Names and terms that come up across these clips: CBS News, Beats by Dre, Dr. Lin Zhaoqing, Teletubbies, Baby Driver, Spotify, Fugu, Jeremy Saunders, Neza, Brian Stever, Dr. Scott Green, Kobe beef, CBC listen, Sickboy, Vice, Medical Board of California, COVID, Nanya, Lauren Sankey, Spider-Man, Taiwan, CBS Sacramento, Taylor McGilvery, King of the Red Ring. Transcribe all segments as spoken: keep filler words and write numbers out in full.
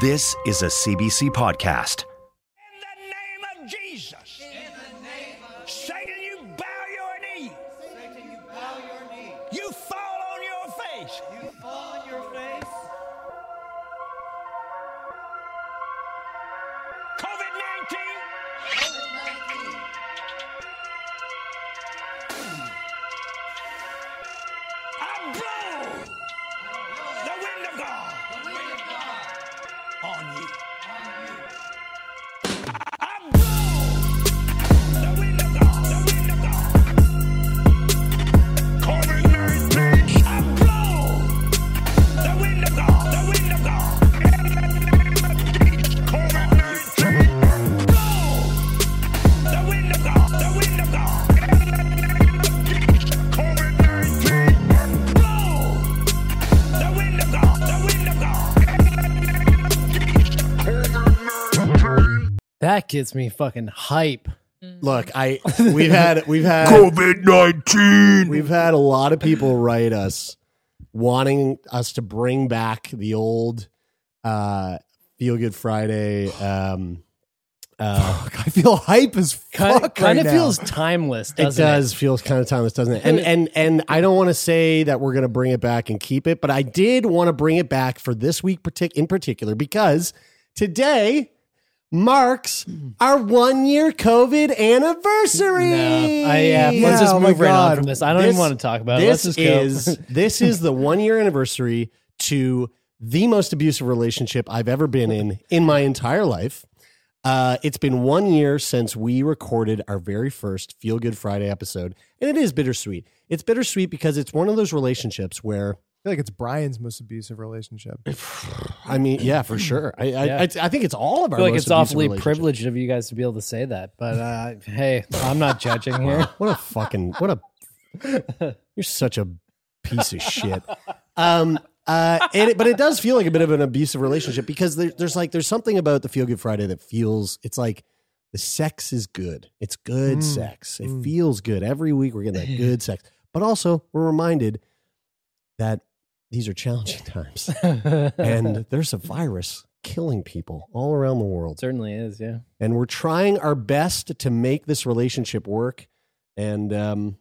This is a C B C podcast. In the name of Jesus, in the name of Satan, you bow your knee. Satan, you bow your knee. You fall on your face. You fall on your face. COVID nineteen. COVID nineteen. I blow the wind of God. The wind of God. On you. I'm blowing the wind of God, the wind of God. COVID nineteen, I'm blowing the wind of God, the wind of God. COVID nineteen, blow the wind of God, the wind of God. COVID nineteen, blow the wind of God, the wind of God. That gets me fucking hype. Look, I we've had we've had COVID nineteen. We've had a lot of people write us wanting us to bring back the old uh, Feel Good Friday. Um, uh, fuck, I feel hype as fuck. Right, kind of now. Feels timeless. Doesn't it does it? Feels kind of timeless, doesn't it? And and and I don't want to say that we're going to bring it back and keep it, but I did want to bring it back for this week partic- in particular because today marks our one-year COVID anniversary. No, I, yeah, yeah, let's just move oh right God. on from this. I don't this, even want to talk about it. Let's just is, go. This is the one-year anniversary to the most abusive relationship I've ever been in in my entire life. Uh, it's been one year since we recorded our very first Feel Good Friday episode, and it is bittersweet. It's bittersweet because it's one of those relationships where I feel like it's Brian's most abusive relationship. I mean, yeah, for sure. I I, yeah. I, I think it's all of our. I feel like most it's awfully privileged of you guys to be able to say that, but uh, hey, I'm not judging here. What a fucking what a you're such a piece of shit. Um, uh, and it, but it does feel like a bit of an abusive relationship because there, there's like there's something about the Feel Good Friday that feels it's like the sex is good. It's good mm. sex. It mm. feels good every week. We're getting that good sex, but also we're reminded that these are challenging times and there's a virus killing people all around the world. It certainly is. Yeah. And we're trying our best to make this relationship work. And, um,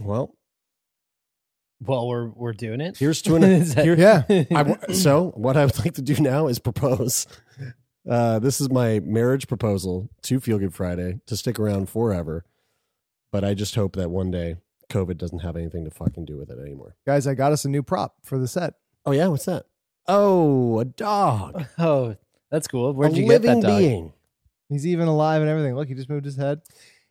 well, well, we're, we're doing it. Here's to an, that- here, yeah. I, so what I would like to do now is propose, uh, this is my marriage proposal to Feel Good Friday to stick around forever. But I just hope that one day COVID doesn't have anything to fucking do with it anymore. Guys, I got us a new prop for the set. Oh, yeah? What's that? Oh, a dog. Oh, that's cool. Where'd you get that dog? A living being. He's even alive and everything. Look, he just moved his head.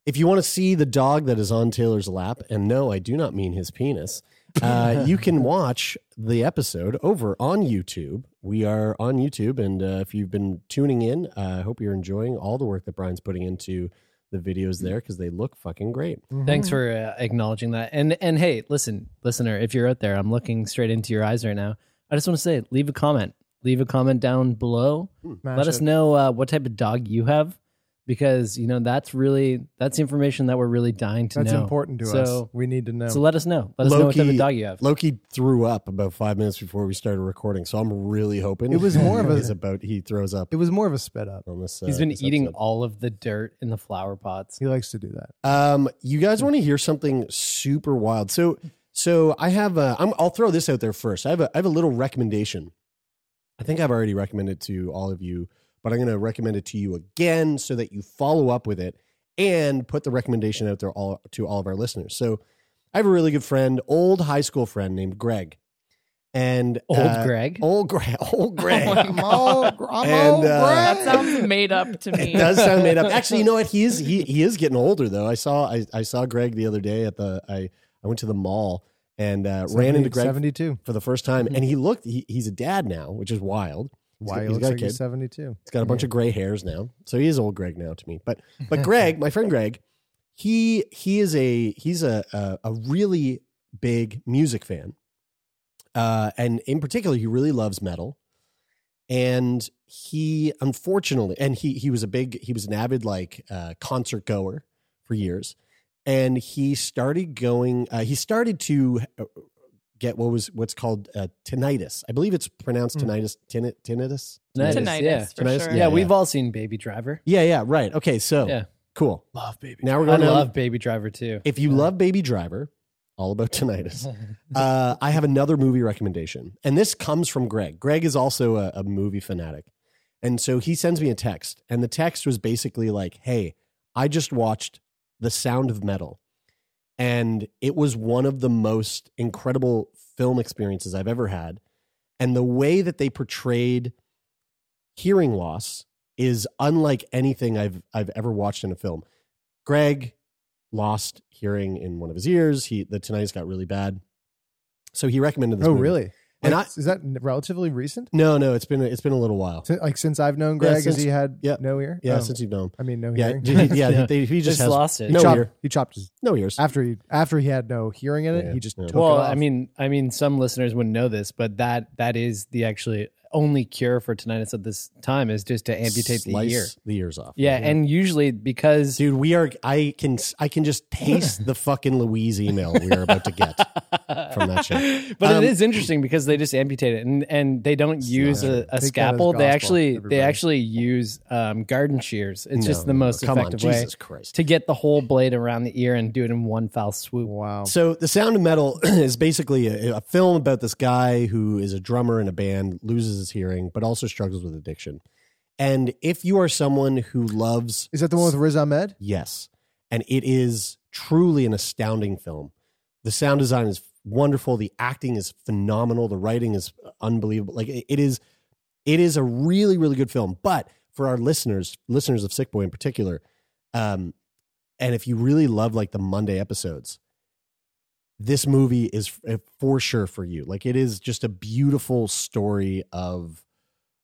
If you want to see the dog that is on Taylor's lap, and no, I do not mean his penis, uh, you can watch the episode over on YouTube. We are on YouTube, and uh, if you've been tuning in, uh, I hope you're enjoying all the work that Brian's putting into the videos there because they look fucking great. Mm-hmm. Thanks for uh, acknowledging that. And and hey, listen, listener, if you're out there, I'm looking straight into your eyes right now. I just want to say, leave a comment. Leave a comment down below. Smash Let it. us know uh, what type of dog you have because, you know, that's really, that's information that we're really dying to that's know. That's important to so, us. We need to know. So let us know. Let Loki, us know what type of dog you have. Loki threw up about five minutes before we started recording, so I'm really hoping it was more of a, about he throws up. It was more of a spit up. On this, uh, He's been this eating episode. all of the dirt in the flower pots. He likes to do that. Um, you guys want to hear something super wild? So, so I have a, I'm, I'll throw this out there first. I have a, I have a little recommendation. I think I've already recommended to all of you, but I'm going to recommend it to you again so that you follow up with it and put the recommendation out there all, to all of our listeners. So I have a really good friend, old high school friend named Greg. And old uh, Greg, old Greg, old Greg, oh I'm old, I'm and, old uh, Greg. That sounds made up to me. It does sound made up. Actually, you know what? He is, he, he is getting older though. I saw, I, I saw Greg the other day at the, I, I went to the mall and uh, ran into Greg seventy-two for the first time. Mm-hmm. And he looked, he, he's a dad now, which is wild. Why he looks like he's seventy-two. He's got a bunch yeah. of gray hairs now. So he is old Greg now to me. But but Greg, my friend Greg, he he is a he's a a, a really big music fan. Uh, and in particular, he really loves metal. And he unfortunately and he he was a big he was an avid like uh, concert goer for years. And he started going uh, he started to get what was what's called uh, tinnitus. I believe it's pronounced tinnitus. Tin, tinnitus? Tinnitus. Tinnitus. Yeah, for tinnitus? Sure. Yeah, yeah, we've all seen Baby Driver. Yeah, yeah, right. Okay, so yeah. cool. Love Baby Driver. Now we're going to love Baby Driver too. If you yeah. love Baby Driver, all about tinnitus. uh, I have another movie recommendation, and this comes from Greg. Greg is also a, a movie fanatic, and so he sends me a text, and the text was basically like, "Hey, I just watched The Sound of Metal." And it was one of the most incredible film experiences I've ever had. And the way that they portrayed hearing loss is unlike anything I've I've ever watched in a film. Greg lost hearing in one of his ears. He the tinnitus got really bad. So he recommended this. Oh, movie. Really? And like, I, is that relatively recent? No, no, it's been it's been a little while. So, like since I've known Greg, yeah, since, has he had yeah, no ear? Yeah, oh. since you've known him. I mean, no yeah, hearing. He, yeah, yeah. They, he just, just has, lost it. No he chopped, ear. He chopped his no ears after he after he had no hearing in it. Yeah, he just yeah. took well, it off. I mean, I mean, some listeners wouldn't know this, but that that is the actually only cure for tinnitus at this time is just to amputate Slice the ear, the ears off. Yeah, yeah, and usually because dude, we are. I can I can just taste the fucking Louise email we are about to get from that show. But um, it is interesting because they just amputate it, and, and they don't use a, a scalpel. They actually everybody. they actually use um, garden shears. It's no, just the most no, effective on, way Jesus Christ. to get the whole blade around the ear and do it in one foul swoop. Wow! So The Sound of Metal is basically a, a film about this guy who is a drummer in a band, loses his hearing, but also struggles with addiction. And if you are someone who loves... Is that the one with Riz Ahmed? Yes. And it is truly an astounding film. The sound design is wonderful. The acting is phenomenal. The writing is unbelievable. Like it is, it is a really, really good film. But for our listeners, listeners of Sickboy in particular, um, and if you really love like the Monday episodes, this movie is for sure for you. Like it is just a beautiful story of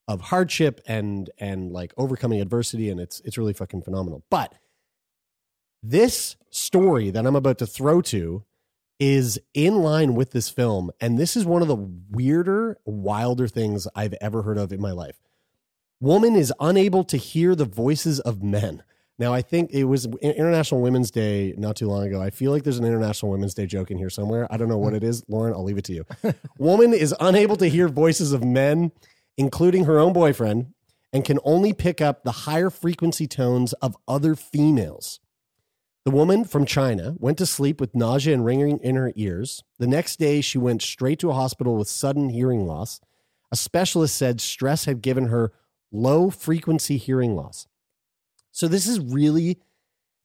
of hardship and and like overcoming adversity, and it's it's really fucking phenomenal. But this story that I'm about to throw to is in line with this film, and this is one of the weirder, wilder things I've ever heard of in my life. Woman is unable to hear the voices of men. Now, I think it was International Women's Day not too long ago. I feel like there's an International Women's Day joke in here somewhere. I don't know what it is. Lauren, I'll leave it to you. Woman is unable to hear voices of men, including her own boyfriend, and can only pick up the higher frequency tones of other females. The woman from China went to sleep with nausea and ringing in her ears. The next day, she went straight to a hospital with sudden hearing loss. A specialist said stress had given her low frequency hearing loss. So this is really,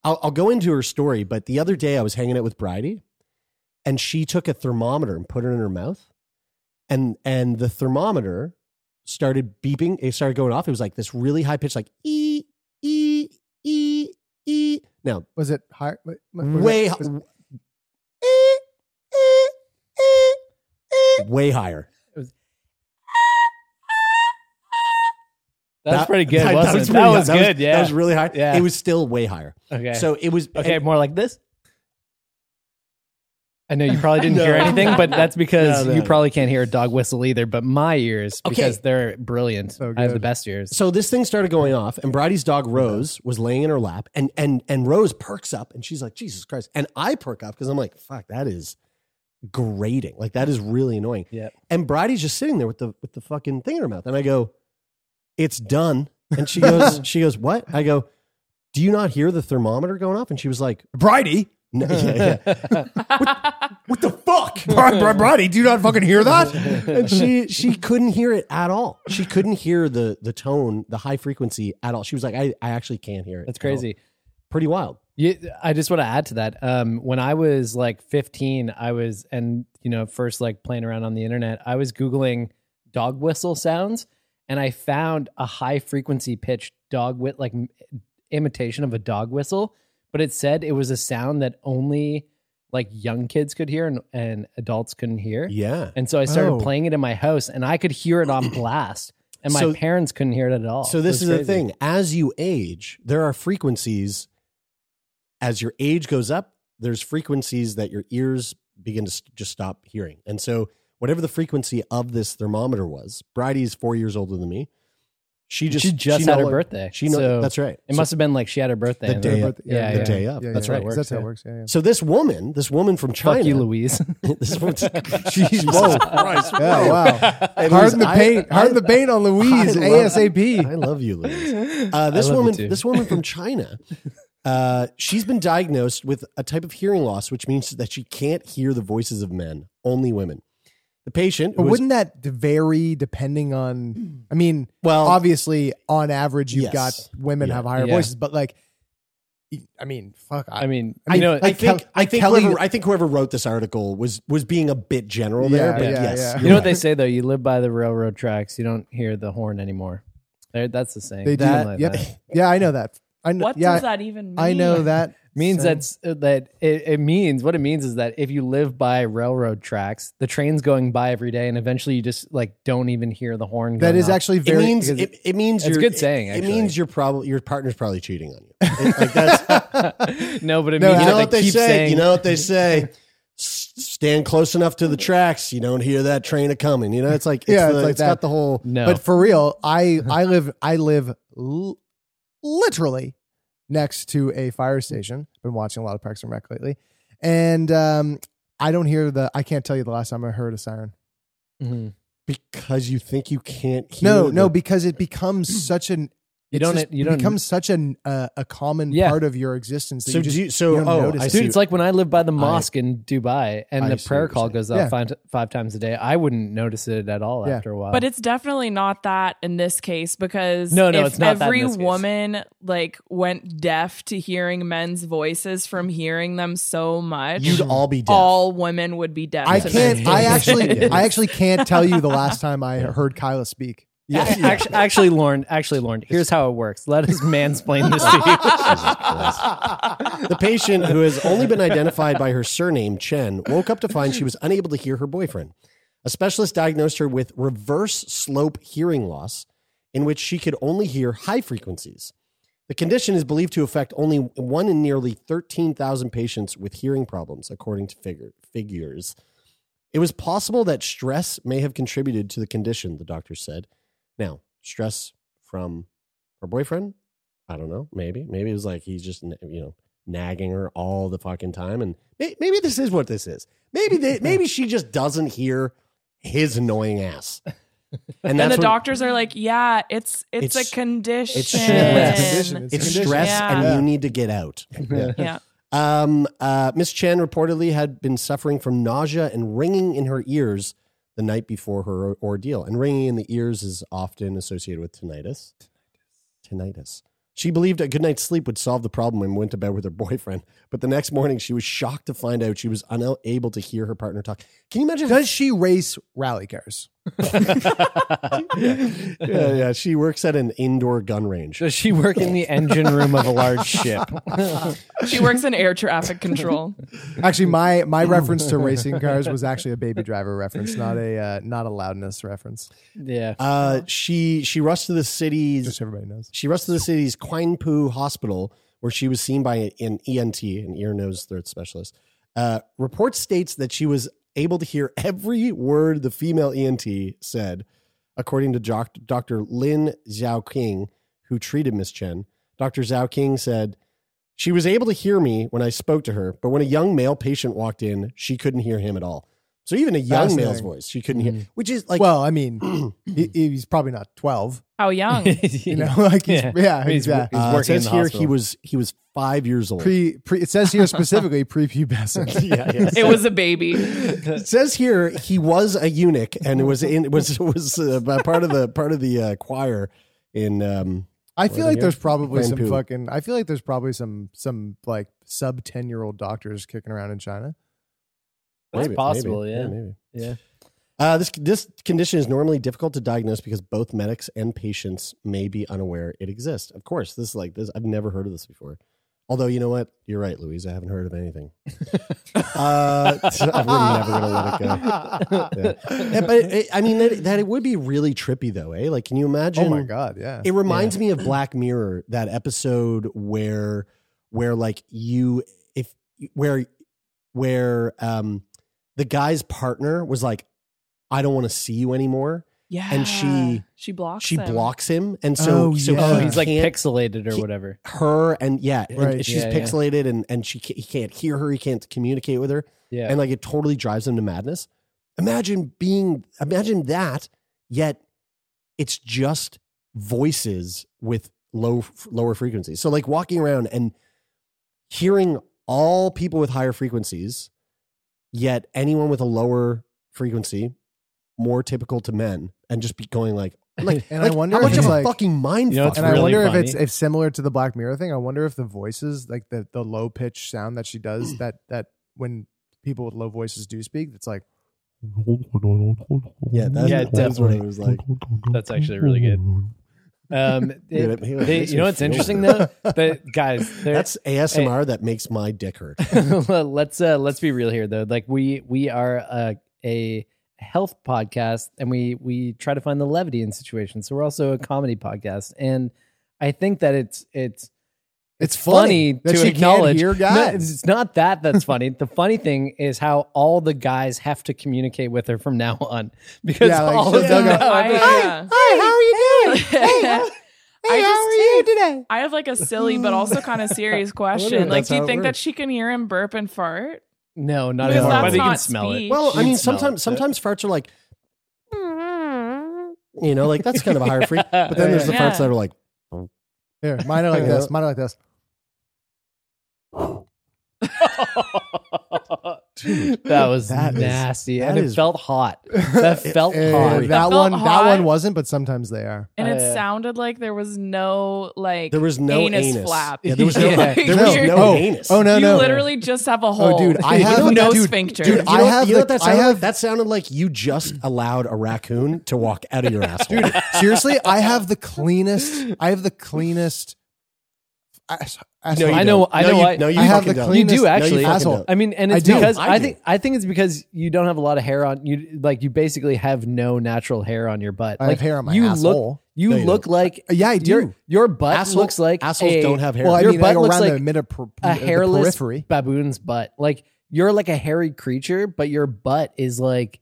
I'll, I'll go into her story, but the other day I was hanging out with Bridie and she took a thermometer and put it in her mouth, and and the thermometer started beeping. It started going off. It was like this really high pitch, like ee, ee, ee, ee. Now, was it high? Was way, it, was, ee, ee, ee, ee. Way higher. That's that, pretty good, that, wasn't it? That was, that was good, yeah. That was really high. Yeah. It was still way higher. Okay. So it was... Okay, it, more like this? I know you probably didn't no. hear anything, but that's because no, no, you probably can't hear a dog whistle either, but my ears, okay. because they're brilliant. So I have the best ears. So this thing started going off, and Bridie's dog, Rose, was laying in her lap, and and and Rose perks up, and she's like, Jesus Christ. And I perk up, because I'm like, fuck, that is grating. Like, that is really annoying. Yep. And Bridie's just sitting there with the with the fucking thing in her mouth, and I go... It's done. And she goes, she goes, what? I go, do you not hear the thermometer going off? And she was like, Bridie? No, yeah, yeah. what, what the fuck? Bridie, do you not fucking hear that? And she she couldn't hear it at all. She couldn't hear the the tone, the high frequency at all. She was like, I, I actually can't hear it. That's crazy. Pretty wild. Yeah, I just want to add to that. Um, when I was like fifteen, I was, and you know, first like playing around on the internet, I was Googling dog whistle sounds. And I found a high frequency pitch dog wit like imitation of a dog whistle, but it said it was a sound that only like young kids could hear and, and adults couldn't hear. Yeah. And so I started oh. playing it in my house and I could hear it on blast. And my so, parents couldn't hear it at all. So this is crazy. The thing. As you age, there are frequencies. As your age goes up, there's frequencies that your ears begin to just stop hearing. And so whatever the frequency of this thermometer was, Bridie's four years older than me. She just, she just she had her like, birthday. She know, so that's right. It so must have been like she had her birthday. The day up. Birthday, yeah, yeah, the yeah. day up. Yeah, that's yeah, right. That works, that's yeah. how it works. Yeah, yeah. So this woman, this woman from China. Fuck you, Louise. This woman, Jesus Christ. Yeah, wow. And harden the paint. Harden the paint on Louise I love, ASAP. I love you, Louise. Uh, this woman, this woman from China, uh, she's been diagnosed with a type of hearing loss, which means that she can't hear the voices of men, only women. The patient, but was, wouldn't that vary depending on? I mean, well, obviously, on average, you've yes. got women yeah, have higher yeah. voices, but like, I mean, fuck, I, I mean, I, I know, I think, I think, Kelly, whoever, I think whoever wrote this article was was being a bit general there, yeah, but yeah, yes, yeah. you know what they say though, you live by the railroad tracks, you don't hear the horn anymore. That's the saying. They do. That, like yeah, that. yeah, I know that. I know, what yeah, does that even mean? I know that. Means so. that's that it, it means what it means is that if you live by railroad tracks, the train's going by every day, and eventually you just like don't even hear the horn. That is off. Actually very. It means it, it means it's good saying. It, it means your probably your partner's probably cheating on you. It, like that's, no, but it no, means you know what they, they say. Saying, you know what they say. Stand close enough to the tracks, you don't hear that train a coming. You know it's like it's yeah, the, it's, like it's got the whole. No. But for real, I I live I live l- literally. next to a fire station. Been watching a lot of Parks and Rec lately. And um, I don't hear the... I can't tell you the last time I heard a siren. Mm-hmm. Because you think you can't hear No, the- no, because it becomes such an... You don't, just, you don't. It becomes such an, uh, a common yeah. part of your existence. That so, you just, you, so you don't oh, notice dude, see. It's like when I live by the mosque I, in Dubai, and I the prayer call goes up yeah. five, five times a day. I wouldn't notice it at all yeah. after a while. But it's definitely not that in this case because no, no, if it's not every that woman like went deaf to hearing men's voices from hearing them so much, you'd all be deaf. All women would be deaf. I to can't. Men. I actually, I actually can't tell you the last time I heard Kyla speak. Yeah, actually, actually, Lauren. Actually, Lauren. Here's how it works. Let us mansplain this to you. The patient, who has only been identified by her surname Chen, woke up to find she was unable to hear her boyfriend. A specialist diagnosed her with reverse slope hearing loss, in which she could only hear high frequencies. The condition is believed to affect only one in nearly thirteen thousand patients with hearing problems, according to figure, figures. It was possible that stress may have contributed to the condition, the doctor said. Now, stress from her boyfriend? I don't know. Maybe. Maybe it was like he's just, you know, nagging her all the fucking time. And maybe this is what this is. Maybe they, maybe she just doesn't hear his annoying ass. And, and the doctors are like, yeah, it's it's, it's a condition. It's stress. It's, it's stress yeah. and you need to get out. Yeah. yeah. Um, uh, Miss Chen reportedly had been suffering from nausea and ringing in her ears the night before her ordeal. And ringing in the ears is often associated with tinnitus. Tinnitus. She believed a good night's sleep would solve the problem and went to bed with her boyfriend. But the next morning, she was shocked to find out she was unable to hear her partner talk. Can you imagine? Does she race rally cars? yeah. yeah, yeah. She works at an indoor gun range. Does she work in the engine room of a large ship? She works in air traffic control. Actually, my my reference to racing cars was actually a Baby Driver reference, not a uh, not a loudness reference. Yeah. Uh, she she rushed to the city's. Just everybody knows. She rushed to the city's Quangpu Hospital, where she was seen by an E N T, an ear, nose, throat specialist. Uh, report states that she was able to hear every word the female E N T said, according to Doctor Lin Zhaoqing, who treated Miss Chen. Doctor Zhaoqing said, she was able to hear me when I spoke to her, but when a young male patient walked in, she couldn't hear him at all. So even a young male's voice, she couldn't mm-hmm. hear, which is like... Well, I mean, he, he's probably not twelve. How young? You know, like he's... Yeah, yeah he's, exactly. He's working uh, it says in the here hospital. he was, he was five years old. Pre, pre, it says here specifically prepubescent. yeah, yeah, so. It was a baby. It says here he was a eunuch and it was in, it was, it was uh, part of the, part of the uh, choir in... Um, I feel like there's probably some poo. fucking... I feel like there's probably some, some like sub ten-year-old doctors kicking around in China. That's maybe, possible, maybe, yeah. yeah. Maybe. Yeah. Uh, this this condition is normally difficult to diagnose because both medics and patients may be unaware it exists. Of course, this is like this. I've never heard of this before. Although, you know what? You're right, Louise. I haven't heard of anything. uh, we're never going to let it go. yeah. Yeah, but, it, I mean, that, that it would be really trippy, though, eh? Like, can you imagine? Oh, my God, yeah. It reminds yeah. me of Black Mirror, that episode where, where like, you, if, where, where um, the guy's partner was like, I don't want to see you anymore. Yeah, and she she blocks she him. blocks him, and so oh, so yeah. oh, he's like pixelated or he, whatever. Her and yeah, right. and she's yeah, pixelated, yeah. and and she can't, he can't hear her, he can't communicate with her, yeah, and like it totally drives him to madness. Imagine being, imagine that, yet it's just voices with low lower frequencies. So like walking around and hearing all people with higher frequencies, yet anyone with a lower frequency. More typical to men, and just be going like, like, and like I wonder how much of a like, fucking mind. You know, and really I wonder funny. if it's if similar to the Black Mirror thing. I wonder if the voices, like the the low pitch sound that she does, that that when people with low voices do speak, it's like, yeah, that's, yeah, that's what it was like. That's actually really good. Um, it, they, they, you know what's interesting though, that guys, that's A S M R hey, that makes my dick hurt. let's uh, let's be real here though. Like we we are uh, a health podcast, and we we try to find the levity in situations. So we're also a comedy podcast, and I think that it's it's it's, it's funny, funny to acknowledge. No, it's not that that's funny. The funny thing is how all the guys have to communicate with her from now on, because yeah, like, all of them. Now, I, hi, hi, hi, how are you hey, doing? Hey, hey, how, hey, how are you today? I have like a silly but also kind of serious question. Like, do you think works. that she can hear him burp and fart? No, not at all. But he can smell it. Well, I mean, sometimes sometimes farts are like, you know, like that's kind of a higher freak. But then there's the farts that are like, here, mine are like this, mine are like this. Dude, that was that nasty, is, that and it is, felt hot. That felt it, hot. That, that one, hot. that one wasn't, but sometimes they are. And uh, it sounded like there was no like there was no anus, anus. flap. Yeah, there was no, like, there was no oh, anus. Oh no, no, you literally no. just have a hole. Oh, dude, I have you know, no sphincter. Dude, I have. You know what that sounded like? That sounded like you just allowed a raccoon to walk out of your asshole. Dude, seriously, I have the cleanest. I have the cleanest. I, I, no, I know, I know, no, you, I, no, you I have the cleanest. You do actually. No, you I mean, and it's I because I, I think I think it's because you don't have a lot of hair on you. Like you basically have no natural hair on your butt. I like, have hair on my you asshole. Look, you, no, you look don't. like yeah, I do. Your, your butt asshole, looks like assholes a, don't have hair. Well, I your mean, butt like looks like the per, a hairless the baboon's butt. Like you're like a hairy creature, but your butt is like.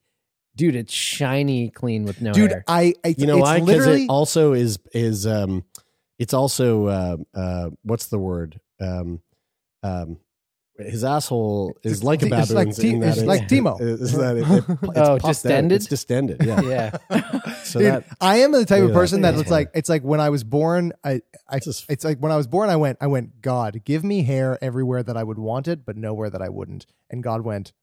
Dude, it's shiny, clean with no Dude, hair. Dude, I, I you know why? Because it also is is um. It's also uh, uh, what's the word? Um, um, his asshole is it's, like a baboon's. It's like, t- it's it, like it, Timo. Is that it, it, it, it's oh, distended. Out. It's distended. Yeah, yeah. So Dude, that, I am the type yeah, of person that looks yeah. like it's like when I was born. I, I just, it's like when I was born. I went. I went. God, give me hair everywhere that I would want it, but nowhere that I wouldn't. And God went.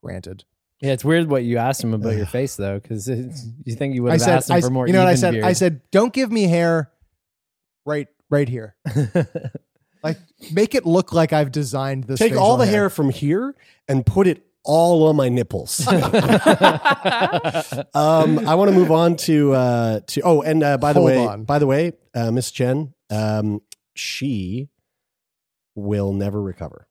Granted. Yeah, it's weird what you asked him about your face though, because you think you would have said, asked him I, for more. You know what I said? Beard. I said, don't give me hair. Right, right here. Like, make it look like I've designed this. Take all the hair. hair from here and put it all on my nipples. um, I want to move on to uh, to. Oh, and uh, by the Hold way, on. by the way, uh, Miss Chen, um, she will never recover.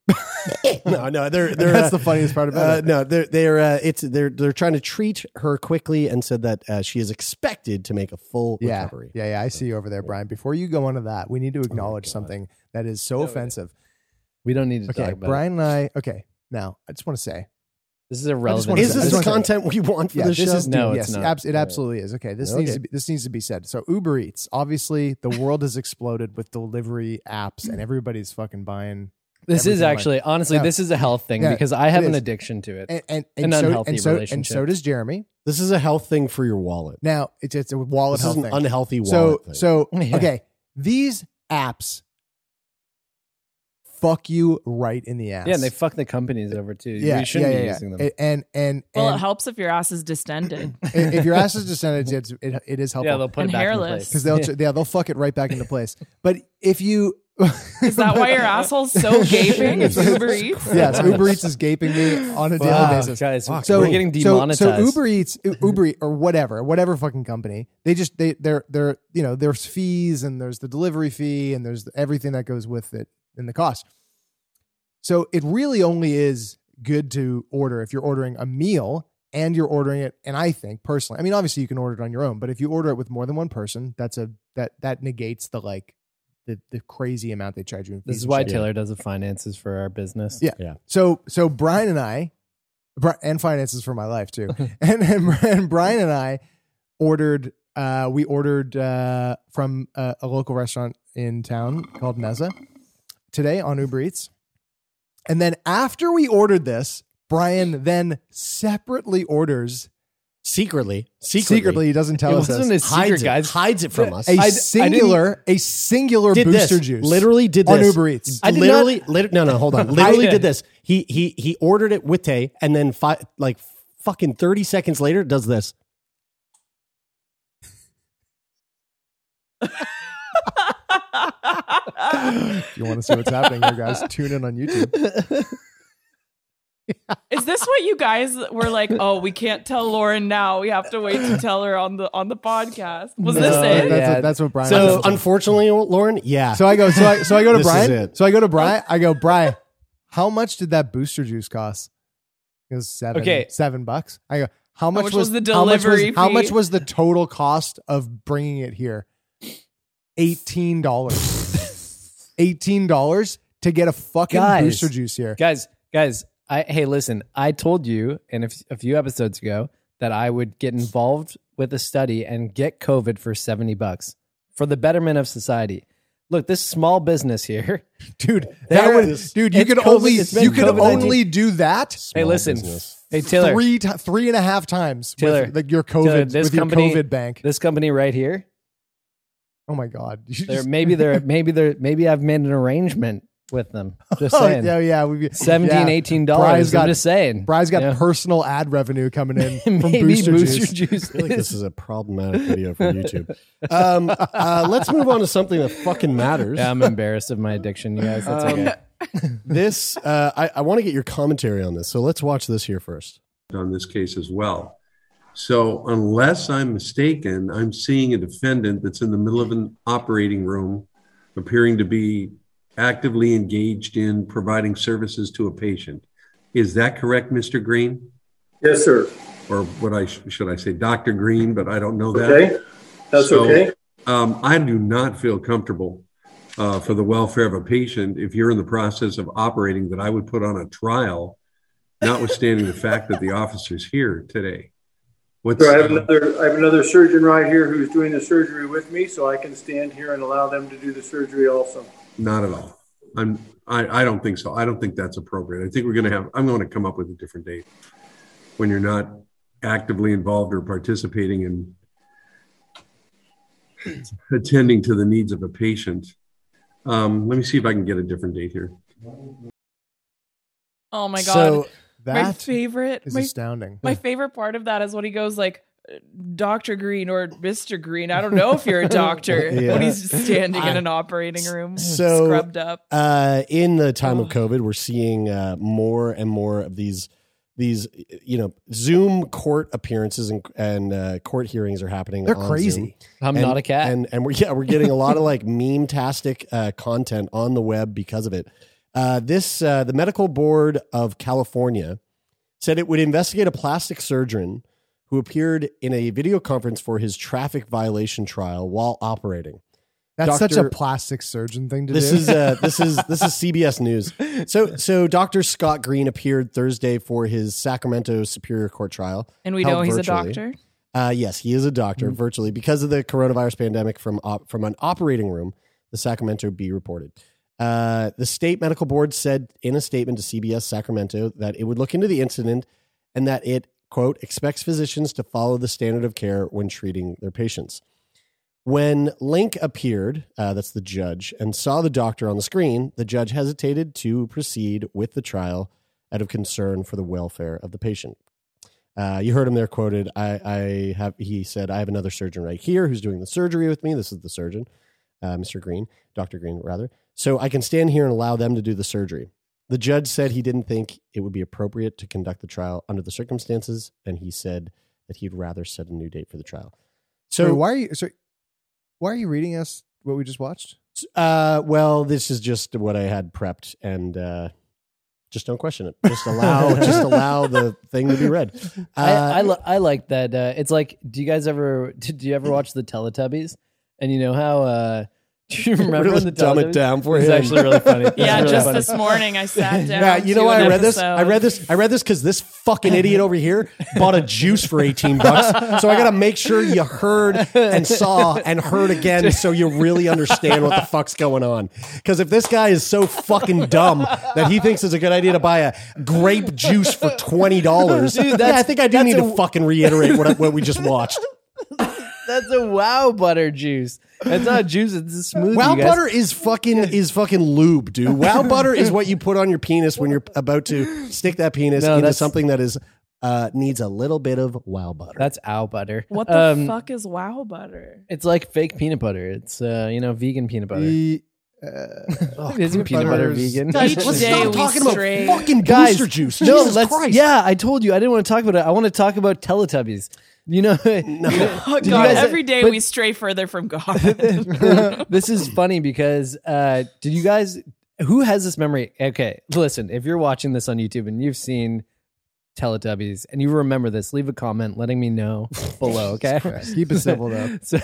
no, no, they're they're. That's uh, the funniest part about uh, it. No, they're they're uh, it's they're they're trying to treat her quickly and said that uh, she is expected to make a full yeah. recovery. Yeah, yeah, I so, see you over there, Brian. Before you go on to that, we need to acknowledge oh something that is so no, offensive. We don't need to okay, talk about Brian it. Brian and I. Okay, now I just want to say this is irrelevant. Is this the content we want for yeah, the show? Is, no, dude, it's yes, not. Ab- it absolutely is. Okay, this okay. needs to be, this needs to be said. So Uber Eats, obviously, the world has exploded with delivery apps, and everybody's fucking buying. This is actually, like, honestly, yeah. this is a health thing yeah, because I have an addiction to it. And, and, and an so, unhealthy and so, relationship. And so does Jeremy. This is a health thing for your wallet. Now, it's, it's a wallet this health is an thing. unhealthy wallet so, thing. So, yeah. okay, these apps fuck you right in the ass. Yeah, and they fuck the companies over, too. Yeah, you shouldn't yeah, yeah, be using yeah. them. And, and, and, well, it helps if your ass is distended. If your ass is distended, it's, it, it is helpful. Yeah, they'll put and it back hairless. Because they'll, yeah. yeah, they'll fuck it right back into place. But if you... Is that why your asshole's so gaping? It's Uber Eats. Yes, Uber Eats is gaping me on a daily wow, basis. Guys, wow, so we're getting demonetized. So, so Uber Eats, Uber Eats, or whatever, whatever fucking company, they just they they're they're you know there's fees and there's the delivery fee and there's everything that goes with it in the cost. So it really only is good to order if you're ordering a meal and you're ordering it. And I think personally, I mean, obviously you can order it on your own, but if you order it with more than one person, that's a, that, that negates the, like the, the crazy amount they charge you. This is why Taylor does the finances for our business. Yeah. yeah. So, so Brian and I, and finances for my life too. and, and, and Brian and I ordered, uh, we ordered, uh, from a, a local restaurant in town called Neza today on Uber Eats. And then after we ordered this, Brian then separately orders secretly, secretly, secretly he doesn't tell it us. Wasn't this. A secret, hides guys. It. Hides it from us. A I, singular, I a singular did booster this. Juice. Literally did this on Uber Eats. I literally, not, liter- no, no, hold on. Literally did this. He he he ordered it with Tay, and then fi- like fucking thirty seconds later, does this. If you want to see what's happening here, guys, tune in on YouTube. Is this what you guys were like, oh, we can't tell Lauren now, we have to wait to tell her on the on the podcast? Was no, this it? That's, yeah. what, that's what Brian So unfortunately, Lauren, yeah. So I go, so I so I go to Brian. So I go to Brian, I go, Brian, how much did that booster juice cost? It was seven okay. seven bucks. I go, how much, how much was, was the delivery how much was, fee? How much was the total cost of bringing it here? eighteen dollars eighteen dollars to get a fucking guys, booster juice here. Guys, guys, I hey, listen, I told you and if, a few episodes ago that I would get involved with a study and get COVID for seventy bucks for the betterment of society. Look, this small business here, dude, that would, dude, you could COVID, only, you could only do that. Hey, listen, business. Hey, Taylor, three, t- three and a half times Taylor, with like, your COVID, Taylor, this with company, your COVID bank, this company right here. Oh my God! There, maybe there, maybe there, maybe I've made an arrangement with them. Just saying. oh, yeah, yeah, seventeen, yeah. eighteen dollars. I'm just saying. Brian's got yeah. personal ad revenue coming in from Booster, Booster Juice. Juice. I feel like this is a problematic video for YouTube. um, uh, let's move on to something that fucking matters. Yeah, I'm embarrassed of my addiction, you guys. That's um, okay. This, uh, I, I want to get your commentary on this. So let's watch this here first. On this case as well. So unless I'm mistaken, I'm seeing a defendant that's in the middle of an operating room appearing to be actively engaged in providing services to a patient. Is that correct, Mister Green? Yes, sir. Or what I should I say, Doctor Green, but I don't know that. Okay, that's so, okay. Um, I do not feel comfortable uh, for the welfare of a patient if you're in the process of operating that I would put on a trial, notwithstanding the fact that the officer's here today. What's, so I have another. I have another surgeon right here who's doing the surgery with me, so I can stand here and allow them to do the surgery also. Not at all. I'm. I, I don't think so. I don't think that's appropriate. I think we're going to have. I'm going to come up with a different date when you're not actively involved or participating in attending to the needs of a patient. Um, let me see if I can get a different date here. Oh my God. So, That my favorite is my, astounding. My favorite part of that is when he goes like, Doctor Green or Mister Green. I don't know if you're a doctor yeah. when he's standing I, in an operating room, so, scrubbed up. Uh, in the time oh. of COVID, we're seeing uh, more and more of these, these you know, Zoom court appearances and and uh, court hearings are happening. They're on crazy. Zoom. I'm and, not a cat, and and we're yeah we're getting a lot of like meme-tastic uh, content on the web because of it. Uh, this uh, the Medical Board of California said it would investigate a plastic surgeon who appeared in a video conference for his traffic violation trial while operating. That's Doctor, such a plastic surgeon thing to this do. This is uh, this is this is C B S News. So so Doctor Scott Green appeared Thursday for his Sacramento Superior Court trial, and we know he's virtually. a doctor. Uh, yes, he is a doctor mm-hmm. virtually because of the coronavirus pandemic from op- from an operating room. The Sacramento Bee reported. Uh, the state medical board said in a statement to C B S Sacramento that it would look into the incident and that it, quote, expects physicians to follow the standard of care when treating their patients. When Link appeared, uh, that's the judge, and saw the doctor on the screen, the judge hesitated to proceed with the trial out of concern for the welfare of the patient. Uh, you heard him there quoted. I, I have, he said, I have another surgeon right here who's doing the surgery with me. This is the surgeon. Uh, Mister Green, Doctor Green, rather. So I can stand here and allow them to do the surgery. The judge said he didn't think it would be appropriate to conduct the trial under the circumstances, and he said that he'd rather set a new date for the trial. So, so why are you? So why are you reading us what we just watched? Uh, well, this is just what I had prepped, and uh, just don't question it. Just allow, just allow the thing to be read. Uh, I I, li- I like that. Uh, it's like, do you guys ever? Do you ever watch the Teletubbies? And you know how? Uh, do you remember really the dumb it down for him? It's actually really funny. yeah, really just funny. This morning I sat down. Now, you know why I read episode. this? I read this. I read this because this fucking idiot over here bought a juice for eighteen bucks. So I got to make sure you heard and saw and heard again, so you really understand what the fuck's going on. Because if this guy is so fucking dumb that he thinks it's a good idea to buy a grape juice for twenty dollars, dude, yeah, I think I do need a, to fucking reiterate what what we just watched. That's a wow butter juice. That's not juice, it's a smoothie. Wow butter is fucking is fucking lube, dude. Wow butter is what you put on your penis when you're about to stick that penis no, into something that is uh, needs a little bit of wow butter. That's ow butter. What the um, fuck is wow butter? It's like fake peanut butter. It's uh, you know, vegan peanut butter. E- Uh, oh, isn't peanut butter vegan? Let's stop talking about fucking guys, Booster Juice. No, Jesus let's, Christ. Yeah, I told you I didn't want to talk about it. I want to talk about Teletubbies. You know, no. oh, God, you guys, every day but, we stray further from God. This is funny because uh, did you guys? Who has this memory? Okay, listen. If you're watching this on YouTube and you've seen Teletubbies and you remember this, leave a comment letting me know below. Okay, keep it simple though. So,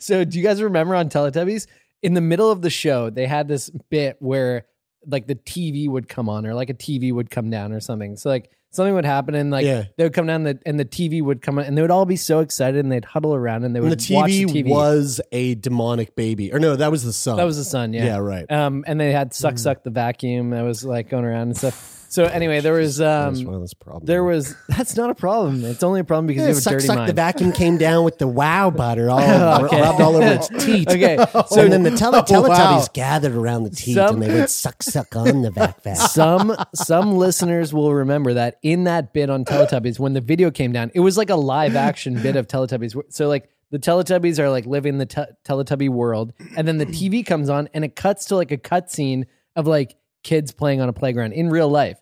so do you guys remember on Teletubbies? In the middle of the show, they had this bit where like the T V would come on or like a T V would come down or something. So like something would happen and like yeah. they would come down the, and the T V would come on and they would all be so excited and they'd huddle around and they would and the watch the T V. Was a demonic baby. Or no, that was the sun. That was the sun, yeah. Yeah, right. Um, and they had Suck mm. Suck the Vacuum that was like going around and stuff. So anyway, there was um, that's one of those problems. There was that's not a problem. It's only a problem because yeah, you have a suck, dirty suck, mind. The vacuum came down with the wow butter all over, okay. rubbed all over its teeth. Okay, so and then the tele- Teletubbies wow. gathered around the teeth some, and they would suck suck on the vac vac. Some some listeners will remember that in that bit on Teletubbies when the video came down, it was like a live action bit of Teletubbies. So like the Teletubbies are like living the te- Teletubby world, and then the T V comes on and it cuts to like a cutscene of like kids playing on a playground in real life,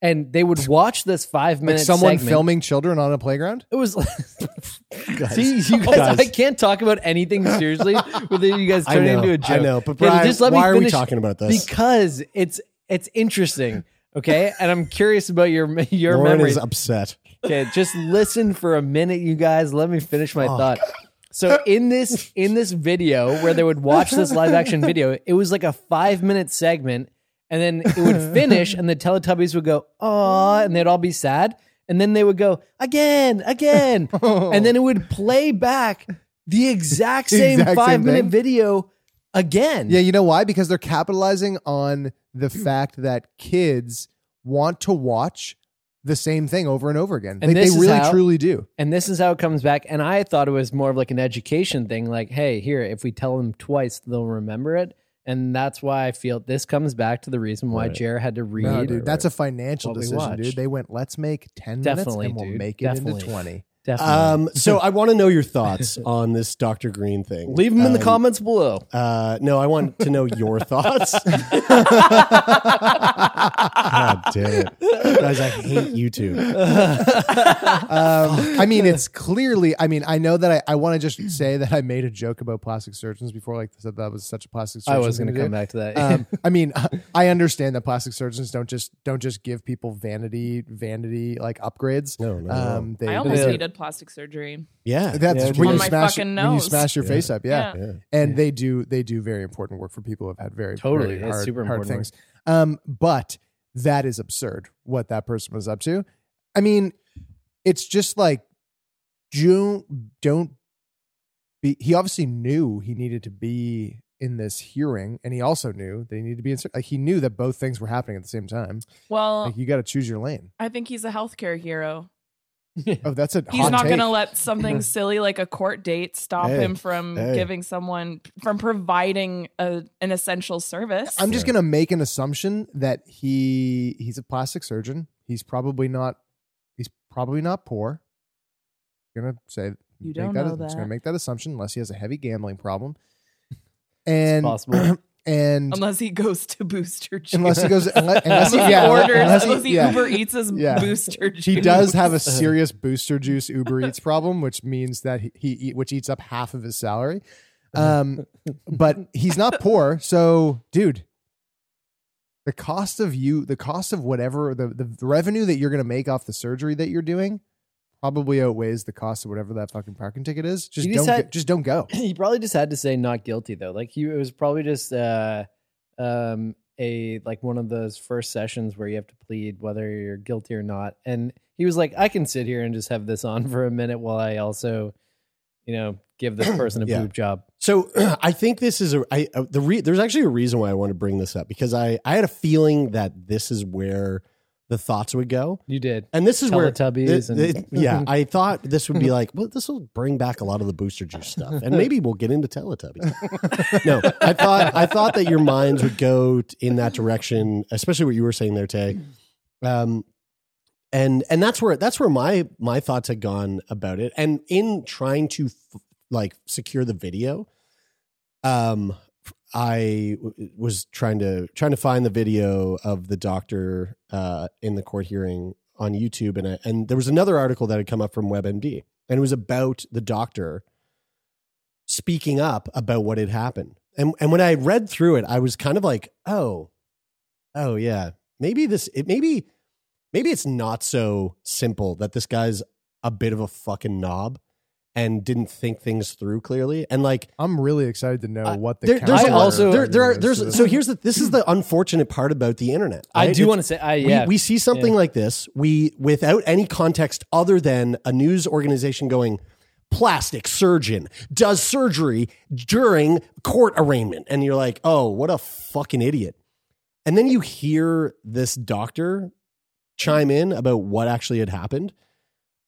and they would watch this five minute like someone segment. Filming children on a playground. It was guys, see you guys, guys I can't talk about anything seriously without you guys turning into a joke. I know, but Brian, yeah, just let why me finish, are we talking about this? Because it's it's interesting, okay? And I'm curious about your your Lauren memories. Is upset. Okay, just listen for a minute, you guys. Let me finish my oh, thought. God. So in this in this video where they would watch this live action video, it was like a five minute segment. And then it would finish, and the Teletubbies would go, "Aw," and they'd all be sad. And then they would go, "Again, again." Oh. And then it would play back the exact same exact five-minute same video again. Yeah, you know why? Because they're capitalizing on the fact that kids want to watch the same thing over and over again. And they, they really, how, truly do. And this is how it comes back. And I thought it was more of like an education thing. Like, hey, here, if we tell them twice, they'll remember it. And that's why I feel this comes back to the reason why right. Jer had to read. No, dude, that's a financial decision, dude. They went, let's make ten Definitely, minutes and we'll dude. make it Definitely. into twenty. Definitely. Um, so I want to know your thoughts on this Doctor Green thing. Leave them um, in the comments below. Uh, no, I want to know your thoughts. God damn it. Guys, I hate YouTube. um, I mean, it's clearly, I mean, I know that I, I want to just say that I made a joke about plastic surgeons before, like said that was such a plastic surgeon. I was going to come do. back to that. um, I mean, I understand that plastic surgeons don't just don't just give people vanity, vanity like upgrades. No, no, um, no. They, I almost hated plastic surgery. Yeah, that's yeah, when, you smash, when you smash your yeah. face up. Yeah, yeah. yeah. and yeah. they do they do very important work for people who've had very totally very hard, super hard things. Um, but that is absurd what that person was up to. I mean, it's just like don't don't be. He obviously knew he needed to be in this hearing, and he also knew they needed to be in, like, he knew that both things were happening at the same time. Well, like, you got to choose your lane. I think he's a healthcare hero. Oh, that's a He's hot not going to let something silly like a court date stop hey, him from hey. giving someone, from providing a, an essential service. I'm just going to make an assumption that he he's a plastic surgeon. He's probably not. He's probably not poor. I'm going to say you don't that, know that. I'm just going to make that assumption unless he has a heavy gambling problem. And it's possible. And unless he goes to Booster Juice. Unless he goes, unless, unless he yeah, orders, unless he, unless he yeah. Uber Eats his yeah. Booster Juice. He does have a serious Booster Juice Uber Eats problem, which means that he, he which eats up half of his salary. Um, but he's not poor. So, dude, the cost of you, the cost of whatever, the, the revenue that you're going to make off the surgery that you're doing probably outweighs the cost of whatever that fucking parking ticket is. Just, don't, had, go, just don't go. He probably just had to say not guilty, though. Like, he, it was probably just uh, um, a like one of those first sessions where you have to plead whether you're guilty or not. And he was like, I can sit here and just have this on for a minute while I also, you know, give this person a yeah. boob job. So I think this is a, I, uh, the re, there's actually a reason why I want to bring this up, because I, I had a feeling that this is where the thoughts would go. You did. And this is where Teletubbies. Th- th- and- yeah. I thought this would be like, well, this will bring back a lot of the Booster Juice stuff, and maybe we'll get into Teletubbies. No, I thought, I thought that your minds would go in that direction, especially what you were saying there, Tay. Um, and, and that's where, that's where my, my thoughts had gone about it. And in trying to f- like secure the video, um, I w- was trying to trying to find the video of the doctor uh, in the court hearing on YouTube, and I, and there was another article that had come up from WebMD, and it was about the doctor speaking up about what had happened. And and when I read through it, I was kind of like, oh, oh yeah, maybe this, it maybe maybe it's not so simple that this guy's a bit of a fucking knob and didn't think things through clearly. And like, I'm really excited to know uh, what the there, there's I also there, there are there's so here's the this is the unfortunate part about the internet. Right? I do want to say I yeah. we, we see something yeah. like this, we without any context other than a news organization going, plastic surgeon does surgery during court arraignment, and you're like, "Oh, what a fucking idiot." And then you hear this doctor chime in about what actually had happened.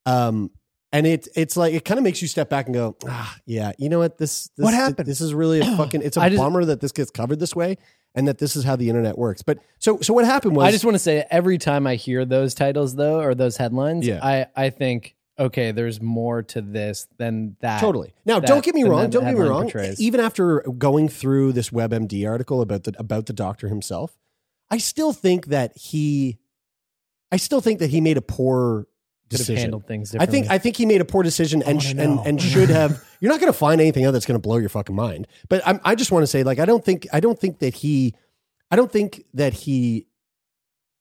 Um And it, it's like, it kind of makes you step back and go, ah, yeah, you know what? This, this what happened? This is really a fucking, it's a just, bummer that this gets covered this way and that this is how the internet works. But so, so what happened was, I just want to say every time I hear those titles though, or those headlines, yeah. I, I think, okay, there's more to this than that. Totally. Now, that, don't get me wrong. Don't get me wrong. Portrays. Even after going through this WebMD article about the, about the doctor himself, I still think that he, I still think that he made a poor decision. Things I think I think he made a poor decision and sh- and and should have. You're not going to find anything else that's going to blow your fucking mind. But I'm, I just want to say, like, I don't think I don't think that he, I don't think that he,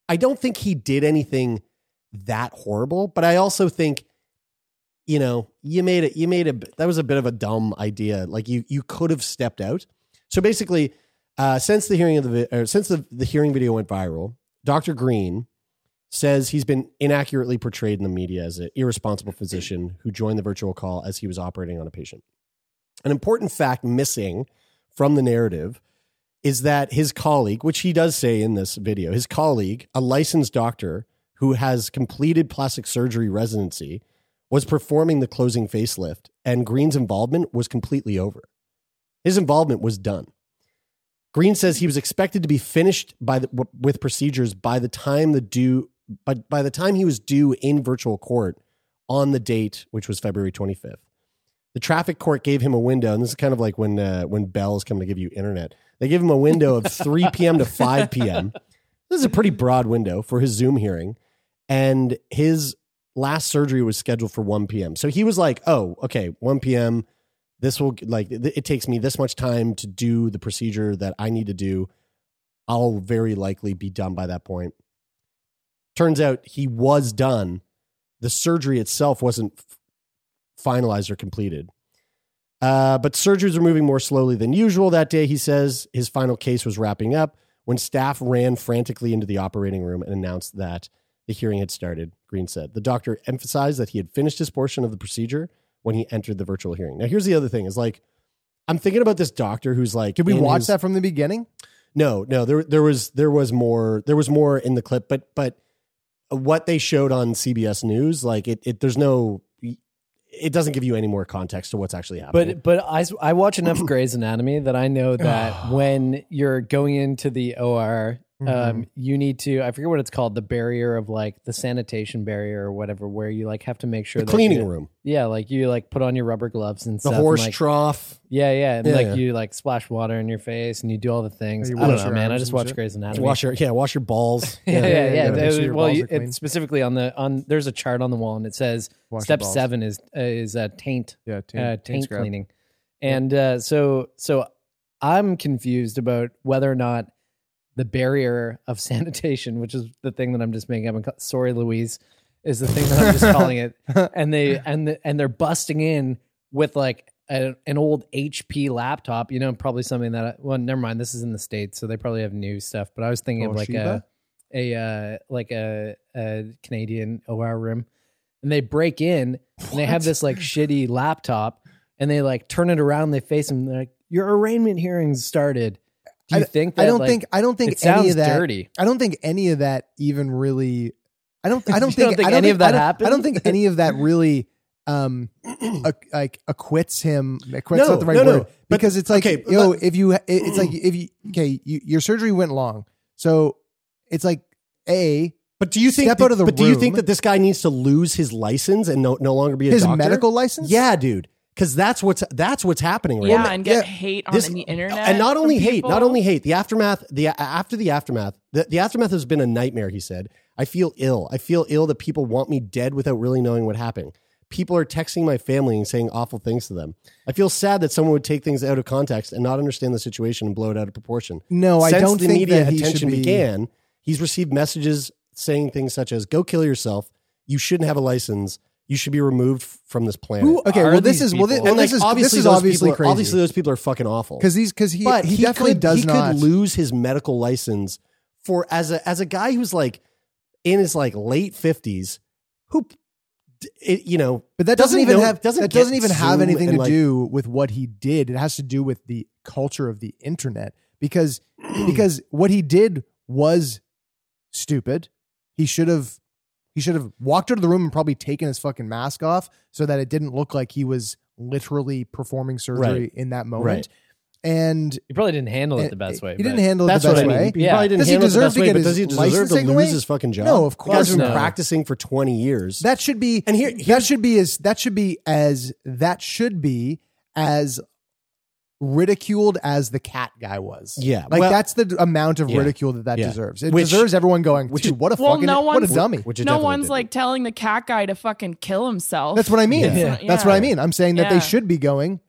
I don't think he did anything that horrible. But I also think, you know, you made it. You made a that was a bit of a dumb idea. Like you you could have stepped out. So basically, uh, since the hearing of the or since the, the hearing video went viral, Doctor Green says he's been inaccurately portrayed in the media as an irresponsible physician who joined the virtual call as he was operating on a patient. An important fact missing from the narrative is that his colleague, which he does say in this video, his colleague, a licensed doctor who has completed plastic surgery residency, was performing the closing facelift, and Green's involvement was completely over. His involvement was done. Green says he was expected to be finished by the, w- with procedures by the time the due But by the time he was due in virtual court on the date, which was February twenty-fifth, the traffic court gave him a window. And this is kind of like when uh, when Bell's come to give you internet. They give him a window of three p.m. to five p.m. This is a pretty broad window for his Zoom hearing. And his last surgery was scheduled for one p.m. So he was like, oh, okay, one p.m. This will like it takes me this much time to do the procedure that I need to do. I'll very likely be done by that point. Turns out he was done. The surgery itself wasn't f- finalized or completed. Uh, but surgeries were moving more slowly than usual that day, he says. His final case was wrapping up when staff ran frantically into the operating room and announced that the hearing had started, Green said. The doctor emphasized that he had finished his portion of the procedure when he entered the virtual hearing. Now, here's the other thing is like, I'm thinking about this doctor who's like... Did we watch his... that from the beginning? No, no, there there was there was more there was more in the clip, but but... what they showed on C B S News, like it, it, there's no, it doesn't give you any more context to what's actually happening. But, but I, I watch enough Grey's Anatomy that I know that when you're going into the O R, um, mm-hmm. you need to, I forget what it's called, the barrier of like the sanitation barrier or whatever, where you like have to make sure the that cleaning room. Yeah. Like you like put on your rubber gloves and the stuff. The horse and, like, trough. Yeah. Yeah. And yeah, like yeah. you like splash water in your face and you do all the things. I don't know, man. I just watch Grey's Anatomy. Wash your, yeah. Wash your balls. yeah. Yeah. yeah, yeah. yeah. Sure well, you, it, specifically on the, on, there's a chart on the wall and it says wash step seven is, uh, is a uh, taint, yeah, taint, uh, taint, taint cleaning. And uh, so, so I'm confused about whether or not the barrier of sanitation, which is the thing that I'm just making up. Sorry, Louise, is the thing that I'm just calling it. And they and the, and they're busting in with like a, an old H P laptop, you know, probably something that. I, well, never mind. This is in the States, so they probably have new stuff. But I was thinking oh, of like Shiba? a a uh, like a, a Canadian O R room, and they break in what? and they have this like shitty laptop, and they like turn it around. They face them. They're like, your arraignment hearings started. Do you I, think that, I don't like, think I don't think it sounds any of that dirty. I don't think any of that even really I don't I don't think, don't think I don't any think, of that I happened. I don't think any of that really um a, like acquits him acquits no, not the right no, word no. because but, it's like okay, yo but, if you it's like if you okay you, your surgery went long. So it's like a But do you think step that, out of the But room. do you think that this guy needs to lose his license and no, no longer be a his doctor? His medical license? Yeah, dude. Because that's what's that's what's happening right yeah, now. Yeah, and get yeah. hate on this, the internet. And not only hate, people. not only hate. The aftermath, the after the aftermath, the, the aftermath has been a nightmare, he said. I feel ill. I feel ill that people want me dead without really knowing what happened. People are texting my family and saying awful things to them. I feel sad that someone would take things out of context and not understand the situation and blow it out of proportion. No, Since I don't the think media that he attention should be... began, he's received messages saying things such as, go kill yourself, you shouldn't have a license, you should be removed from this planet. Who okay, well this is well, this, well, this like, is obviously this is obviously crazy. Are, obviously those people are fucking awful. Because these because he but he, he definitely could, does he not could lose his medical license for as a as a guy who's like in his like late fifties who it, you know, but that doesn't, doesn't even know, have doesn't that doesn't even have anything to like, do with what he did. It has to do with the culture of the internet because because what he did was stupid. He should have. He should have walked out of the room and probably taken his fucking mask off so that it didn't look like he was literally performing surgery right. in that moment. Right. And he probably didn't handle it the best way. He didn't handle it the best I mean. way. He yeah. probably didn't does handle it the best way, but does he deserve to lose away? his fucking job? No, of course. He's been no. practicing for twenty years. That should be and here, here that should be as that should be as that should be as ridiculed as the cat guy was. Yeah. Like well, that's the amount of yeah, ridicule that that yeah. deserves. It which, deserves everyone going, which, what a well, fucking, no what a dummy. Which no one's did. like telling the cat guy to fucking kill himself. That's what I mean. Yeah. Yeah. That's what I mean. I'm saying that yeah. they should be going,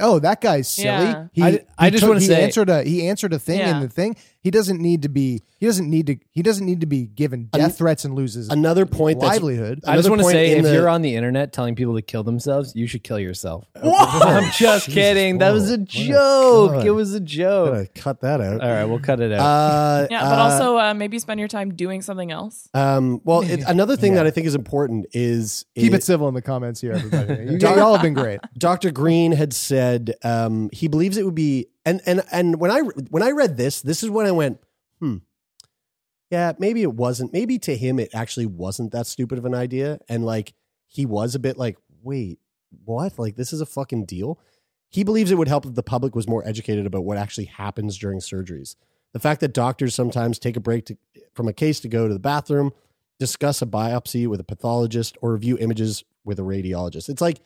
oh, that guy's silly. Yeah. He, I, I he just took, want to he say answered a, he answered a thing yeah. in the thing. He doesn't need to be, he doesn't need to, he doesn't need to be given death An- threats and loses another point livelihood. Another I just want to say, if the, you're on the internet telling people to kill themselves, you should kill yourself. I'm just Jesus kidding. That was a joke. God. It was a joke. Cut that out. All right. We'll cut it out. Uh, yeah. But uh, also uh, maybe spend your time doing something else. Um, well, it, another thing yeah. that I think is important is keep it, it civil in the comments here. Everybody. you, you all have been great. Doctor Green had said, Said um, he believes it would be and and and when I when I read this, this is when I went, hmm, yeah, maybe it wasn't. Maybe to him, it actually wasn't that stupid of an idea, and like he was a bit like, wait, what? Like this is a fucking deal. He believes it would help if the public was more educated about what actually happens during surgeries. The fact that doctors sometimes take a break to, from a case to go to the bathroom, discuss a biopsy with a pathologist, or review images with a radiologist. It's like.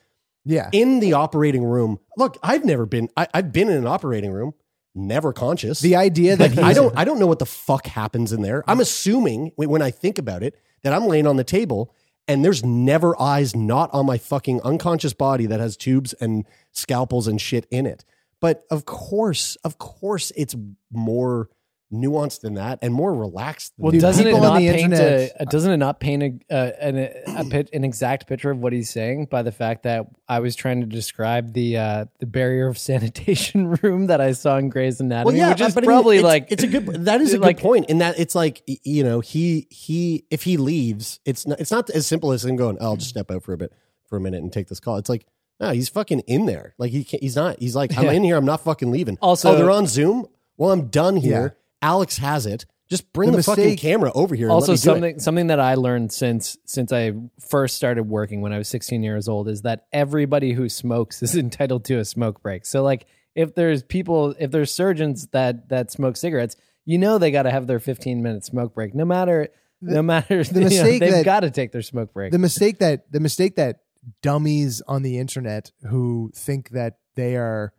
Yeah. In the operating room. Look, I've never been, I, I've been in an operating room, never conscious. The idea that like, I don't, I don't know what the fuck happens in there. I'm assuming when I think about it, that I'm laying on the table and there's never eyes not on my fucking unconscious body that has tubes and scalpels and shit in it. But of course, of course it's more nuanced than that and more relaxed. Than well, doesn't it, not the paint a, doesn't it not paint a, uh, an, a pit, an exact picture of what he's saying by the fact that I was trying to describe the uh, the barrier of sanitation room that I saw in Grey's Anatomy, well, yeah, which is but probably I mean, it's, like... It's a good, that is a like, good point in that it's like, you know, he, he if he leaves, it's not, it's not as simple as him going, oh, I'll just step out for a bit, for a minute and take this call. It's like, no, he's fucking in there. Like, he can't, he's not. He's like, I'm yeah. in here, I'm not fucking leaving. Also, oh, they're on Zoom? Well, I'm done here. Yeah. Alex has it. Just bring the, the fucking camera over here. Also, and let me do something it. something that I learned since since I first started working when I was sixteen years old is that everybody who smokes is entitled to a smoke break. So, like, if there's people, if there's surgeons that that smoke cigarettes, you know they got to have their fifteen minute smoke break. No matter, the, no matter the mistake, know, they've got to take their smoke break. The mistake that the mistake that dummies on the internet who think that they are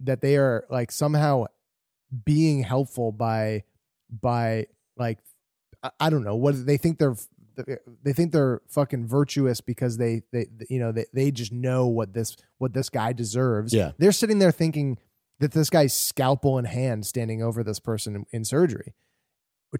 that they are like somehow. being helpful by by like I don't know what they think they're they think they're fucking virtuous because they, they, you know, they, they just know what this, what this guy deserves. Yeah. They're sitting there thinking that this guy's scalpel in hand standing over this person in, in surgery,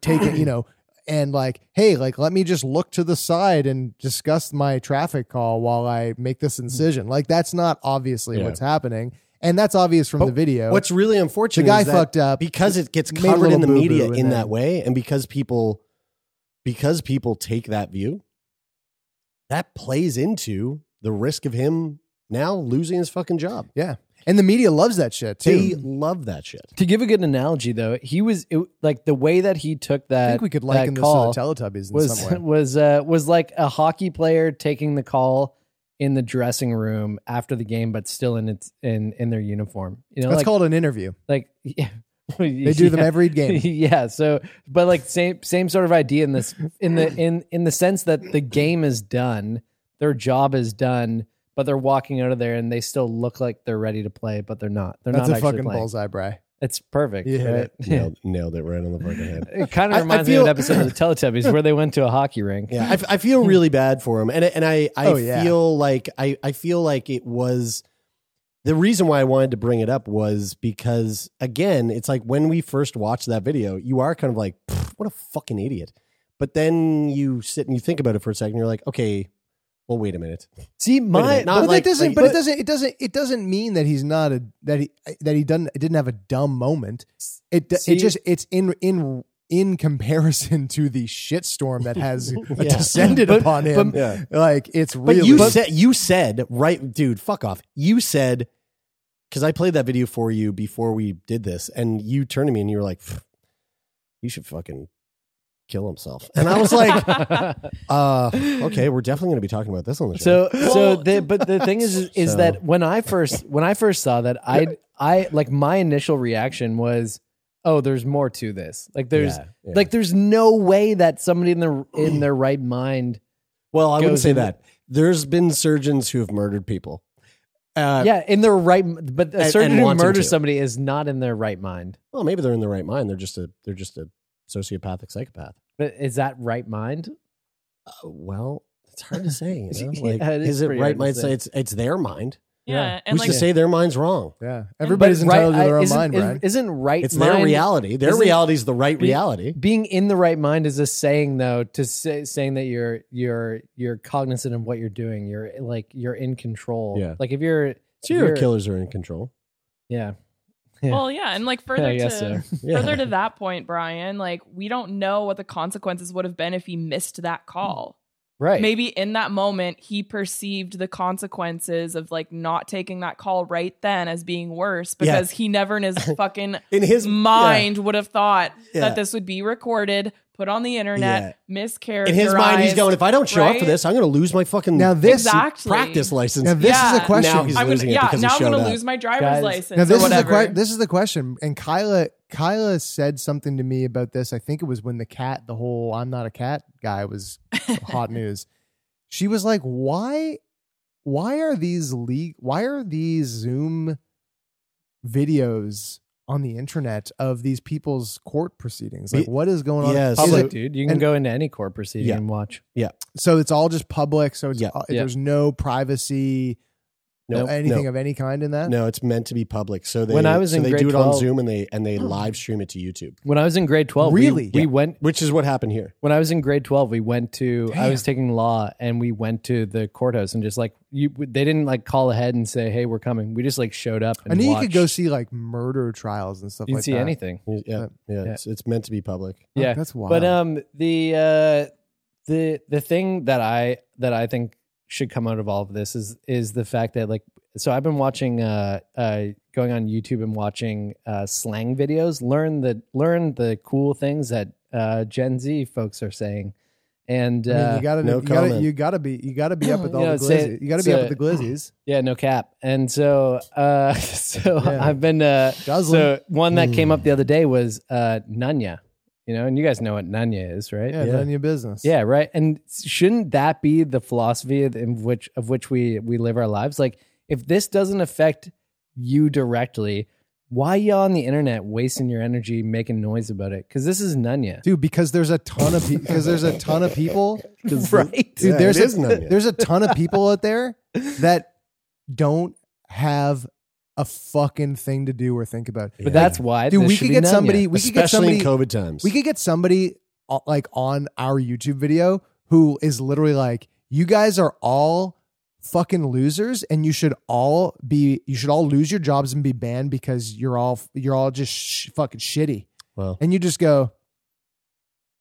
taking, you know, and like, hey, like, let me just look to the side and discuss my traffic call while I make this incision. Like, that's not obviously yeah. what's happening. And that's obvious from but the video. What's really unfortunate, the guy is that fucked up because it gets covered in the media in that, that way, and because people, because people take that view, that plays into the risk of him now losing his fucking job. Yeah, and the media loves that shit too. They love that shit. To give a good analogy, though, he was it, like the way that he took that. I think we could liken this to the Teletubbies in was, some way. Was uh, was like a hockey player taking the call in the dressing room after the game, but still in its in, in their uniform. You know, that's like, called an interview. Like yeah. They do them yeah. every game. Yeah. So, but like same same sort of idea in this in the in in the sense that the game is done, their job is done, but they're walking out of there and they still look like they're ready to play, but they're not. They're that's not. That's a fucking playing. Bullseye, Bri. It's perfect. Yeah, right? it. nailed, nailed it right on the fucking head. It kind of reminds I, I feel, me of an episode of the Teletubbies where they went to a hockey rink. Yeah, I, I feel really bad for him, and and I I oh, yeah. feel like I I feel like it was the reason why I wanted to bring it up was because again, it's like when we first watched that video, you are kind of like, what a fucking idiot, but then you sit and you think about it for a second, you're like, okay. Well, wait a minute. See, my minute. But like, that doesn't. Like, but it doesn't. It doesn't. It doesn't mean that he's not a that he that he doesn't didn't have a dumb moment. It see, it just it's in in in comparison to the shitstorm that has yeah. descended but, upon him. But, yeah. Like it's really. But you but, said you said right, dude. Fuck off. You said because I played that video for you before we did this, and you turned to me and you were like, "You should fucking kill himself." And I was like, uh, okay, we're definitely going to be talking about this on the show. So, so the, but the thing is, is, is so. that when I first, when I first saw that I, yeah. I like my initial reaction was, oh, there's more to this. Like there's yeah, yeah. like, there's no way that somebody in their, in their right mind. Well, I wouldn't say into, that there's been surgeons who have murdered people. Uh, yeah, in their right, but a surgeon and, and who murders somebody is not in their right mind. Well, maybe they're in their right mind. They're just a, they're just a, sociopathic psychopath. But is that right mind? Uh, well, it's hard to say. You know? Like, yeah, it is, is it right mind? Say. It's it's their mind. Yeah, yeah. And who's like, to say their mind's wrong? Yeah, everybody's entitled right, to their own mind, right? Isn't right? It's mind, their reality. Their reality is the right reality. Being in the right mind is a saying, though. To say, saying that you're you're you're cognizant of what you're doing. You're like you're in control. Yeah. Like if you're serial killers are in control. Yeah. Yeah. Well, yeah, and like further yeah, to so. yeah. further to that point, Brian, like we don't know what the consequences would have been if he missed that call. Right. Maybe in that moment he perceived the consequences of like not taking that call right then as being worse because yeah. he never in his fucking in his mind yeah. would have thought yeah. that this would be recorded, put on the internet, yeah. miscarried. In his mind, he's going, if I don't show right? up for this, I'm going to lose my fucking now this exactly. practice license. Now this yeah. is the question. Now he's I'm losing gonna, it yeah, because now he showed I'm going to lose my driver's Guys. license now this or whatever. Is the que- this is the question. And Kyla, Kyla said something to me about this. I think it was when the cat, the whole I'm not a cat guy was hot news. She was like, why, why are these leak? Why are these Zoom videos on the internet of these people's court proceedings? Like what is going on? Yes. Public, so, dude. You can and, go into any court proceeding yeah. and watch. Yeah. So it's all just public. So it's yeah. all, yeah. there's no privacy, no nope. anything nope. of any kind in that. No, it's meant to be public. So they, when I was so in they grade do it twelve, on Zoom and they, and they live stream it to YouTube. When I was in grade twelve, really, we, we yeah. went, which is what happened here. When I was in grade twelve, we went to, Damn. I was taking law and we went to the courthouse and just like, You, they didn't like call ahead and say, "Hey, we're coming." We just like showed up. And I knew watched. You could go see like murder trials and stuff. You can like see that. Anything. Yeah, yeah. yeah. It's, it's meant to be public. Yeah, oh, that's wild. But um, the uh, the the thing that I that I think should come out of all of this is is the fact that like, so I've been watching uh, uh going on YouTube and watching uh, slang videos. Learn the learn the cool things that uh, Gen Z folks are saying. And uh, I mean, you gotta, no you, gotta, you gotta be, you gotta be up with all you know, the glizzies. Say, you gotta so, be up with the glizzies. Yeah, no cap. And so, uh, so yeah. I've been. Uh, so one that mm. came up the other day was uh, Nanya. You know, and you guys know what Nanya is, right? Yeah, yeah, Nanya business. Yeah, right. And shouldn't that be the philosophy in which of which we we live our lives? Like, if this doesn't affect you directly, Why y'all on the internet wasting your energy making noise about it? Because this is Nunya, dude. Because there's a ton of because pe- there's a ton of people, right? Dude, yeah, there's a, there's a ton of people out there that don't have a fucking thing to do or think about. But yeah. that's why, dude. We could get somebody. We could get somebody. Especially in COVID times, we could get somebody like on our YouTube video who is literally like, "You guys are all fucking losers, and you should all be you should all lose your jobs and be banned because you're all you're all just sh- fucking shitty." Well, and you just go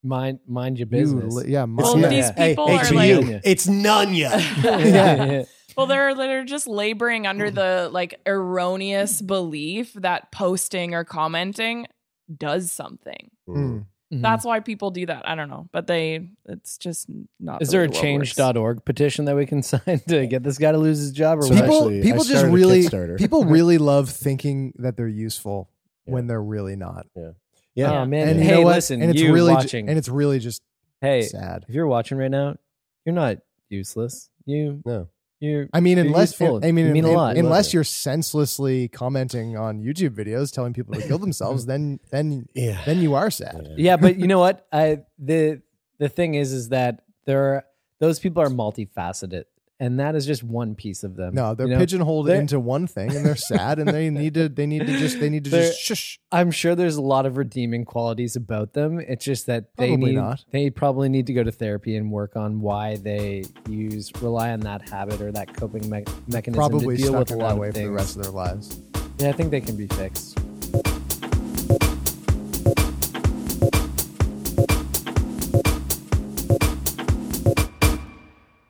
mind mind your business. You, yeah, mind, well, yeah. These people hey, are like you. It's Nunya. yeah. yeah, yeah. Well, they're they're just laboring under the like erroneous belief that posting or commenting does something. Mm. Mm-hmm. That's why people do that. I don't know, but they, it's just not. Is the there a change dot org petition that we can sign to get this guy to lose his job? Or so people, actually, people just really, people really love thinking that they're useful yeah. when they're really not. Yeah. Yeah. yeah. Oh, man. And yeah. Hey, you know listen, and it's you really watching. Ju- and it's really just hey, sad. If you're watching right now, you're not useless. You no. You're, I mean, unless I mean, mean in, a lot. unless you're senselessly commenting on YouTube videos telling people to kill themselves, then then yeah. then you are sad. Yeah. yeah, but you know what? I the the thing is, is that there are, those people are multifaceted, and that is just one piece of them. No, they're you know? pigeonholed they're, into one thing, and they're sad, and they need to they need to just they need to just shush. I'm sure there's a lot of redeeming qualities about them. It's just that they probably need not. they probably need to go to therapy and work on why they use rely on that habit or that coping me- mechanism probably to deal with a lot of things for the rest of their lives. Yeah, I think they can be fixed.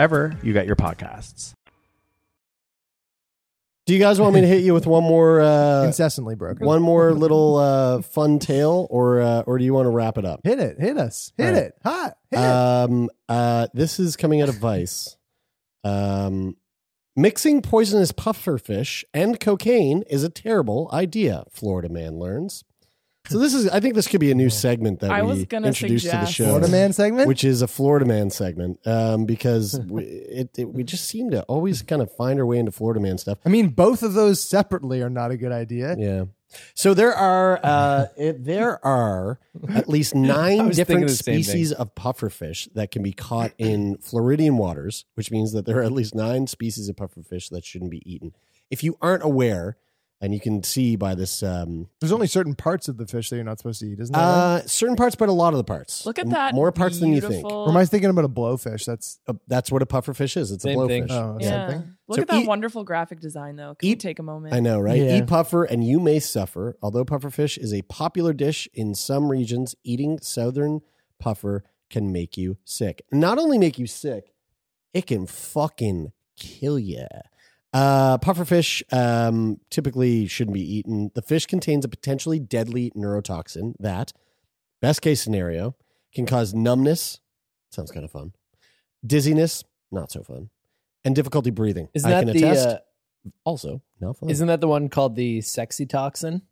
Wherever you got your podcasts. Do you guys want me to hit you with one more uh, incessantly broken, one more little uh, fun tale, or uh, or do you want to wrap it up? Hit it, hit us, hit All right. it, hot. Hit um, it. Uh, this is coming out of Vice. Um, mixing poisonous pufferfish and cocaine is a terrible idea. Florida man learns. So this is, I think this could be a new segment that I we introduce to the show. Florida Man segment? Which is a Florida Man segment um, because we, it, it, we just seem to always kind of find our way into Florida Man stuff. I mean, both of those separately are not a good idea. Yeah. So there are uh, it, there are at least nine different species of pufferfish that can be caught in Floridian waters, which means that there are at least nine species of pufferfish that shouldn't be eaten. If you aren't aware... And you can see by this... Um, There's only certain parts of the fish that you're not supposed to eat, isn't there? Uh, certain parts, but a lot of the parts. Look at that. More parts beautiful... than you think. Or am I thinking about a blowfish? That's uh, that's what a pufferfish is. It's same a blowfish. Thing. Oh, yeah. Same thing? Look so at that eat, wonderful graphic design, though. Can eat, you take a moment? I know, right? Yeah. Eat puffer and you may suffer. Although pufferfish is a popular dish in some regions, eating southern puffer can make you sick. Not only make you sick, it can fucking kill you. Uh, pufferfish um, typically shouldn't be eaten. The fish contains a potentially deadly neurotoxin that, best case scenario, can cause numbness. Sounds kind of fun. Dizziness, not so fun. And difficulty breathing. Isn't I that can the, attest. Uh, also, not fun. Isn't that the one called the sexy toxin?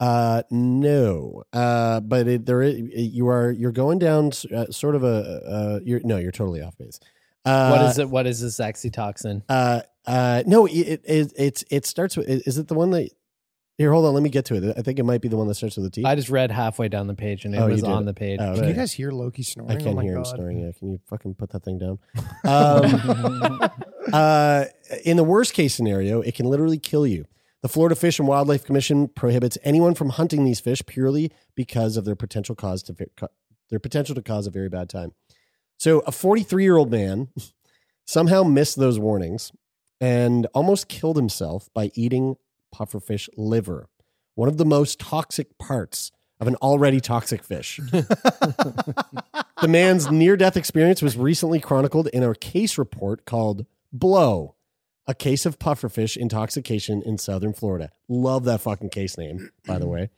Uh, no. Uh, but it, there is, you are you're going down uh, sort of a. Uh, you're, no, you're totally off base. Uh, what is it? What is the sexy toxin? Uh. Uh no it it it's it starts with is it the one that here hold on let me get to it I think it might be the one that starts with a T. I just read halfway down the page and it oh, was on the page. Oh, can right. you guys hear Loki snoring? I can oh my hear God. him snoring. Yeah, can you fucking put that thing down? Um, uh, in the worst case scenario, it can literally kill you. The Florida Fish and Wildlife Commission prohibits anyone from hunting these fish purely because of their potential cause to their potential to cause a very bad time. So a forty-three-year-old man somehow missed those warnings and almost killed himself by eating pufferfish liver, one of the most toxic parts of an already toxic fish. The man's near-death experience was recently chronicled in a case report called Blow, a case of pufferfish intoxication in southern Florida. Love that fucking case name, by the way.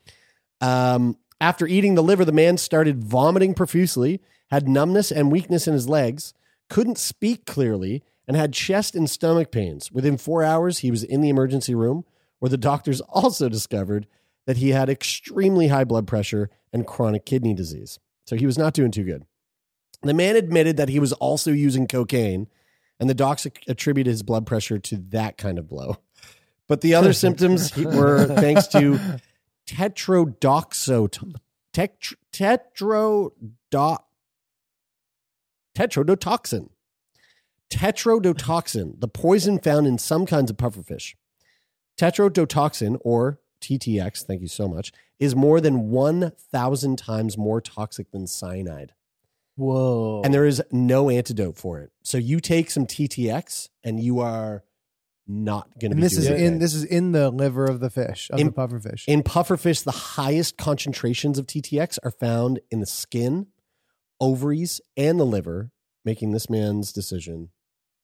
Um, after eating the liver, the man started vomiting profusely, had numbness and weakness in his legs, couldn't speak clearly, and had chest and stomach pains. Within four hours, he was in the emergency room, where the doctors also discovered that he had extremely high blood pressure and chronic kidney disease. So he was not doing too good. The man admitted that he was also using cocaine, and the docs attributed his blood pressure to that kind of blow. But the other symptoms were thanks to tetrodotoxin, tetr, tetrodot, tetrodotoxin, tetrodotoxin, the poison found in some kinds of pufferfish. Tetrodotoxin, or T T X, thank you so much, is more than one thousand times more toxic than cyanide. Whoa. And there is no antidote for it. So you take some T T X and you are not going to be this doing is it. In, this is in the liver of the fish, of in, the pufferfish. In pufferfish, the highest concentrations of T T X are found in the skin, ovaries, and the liver, making this man's decision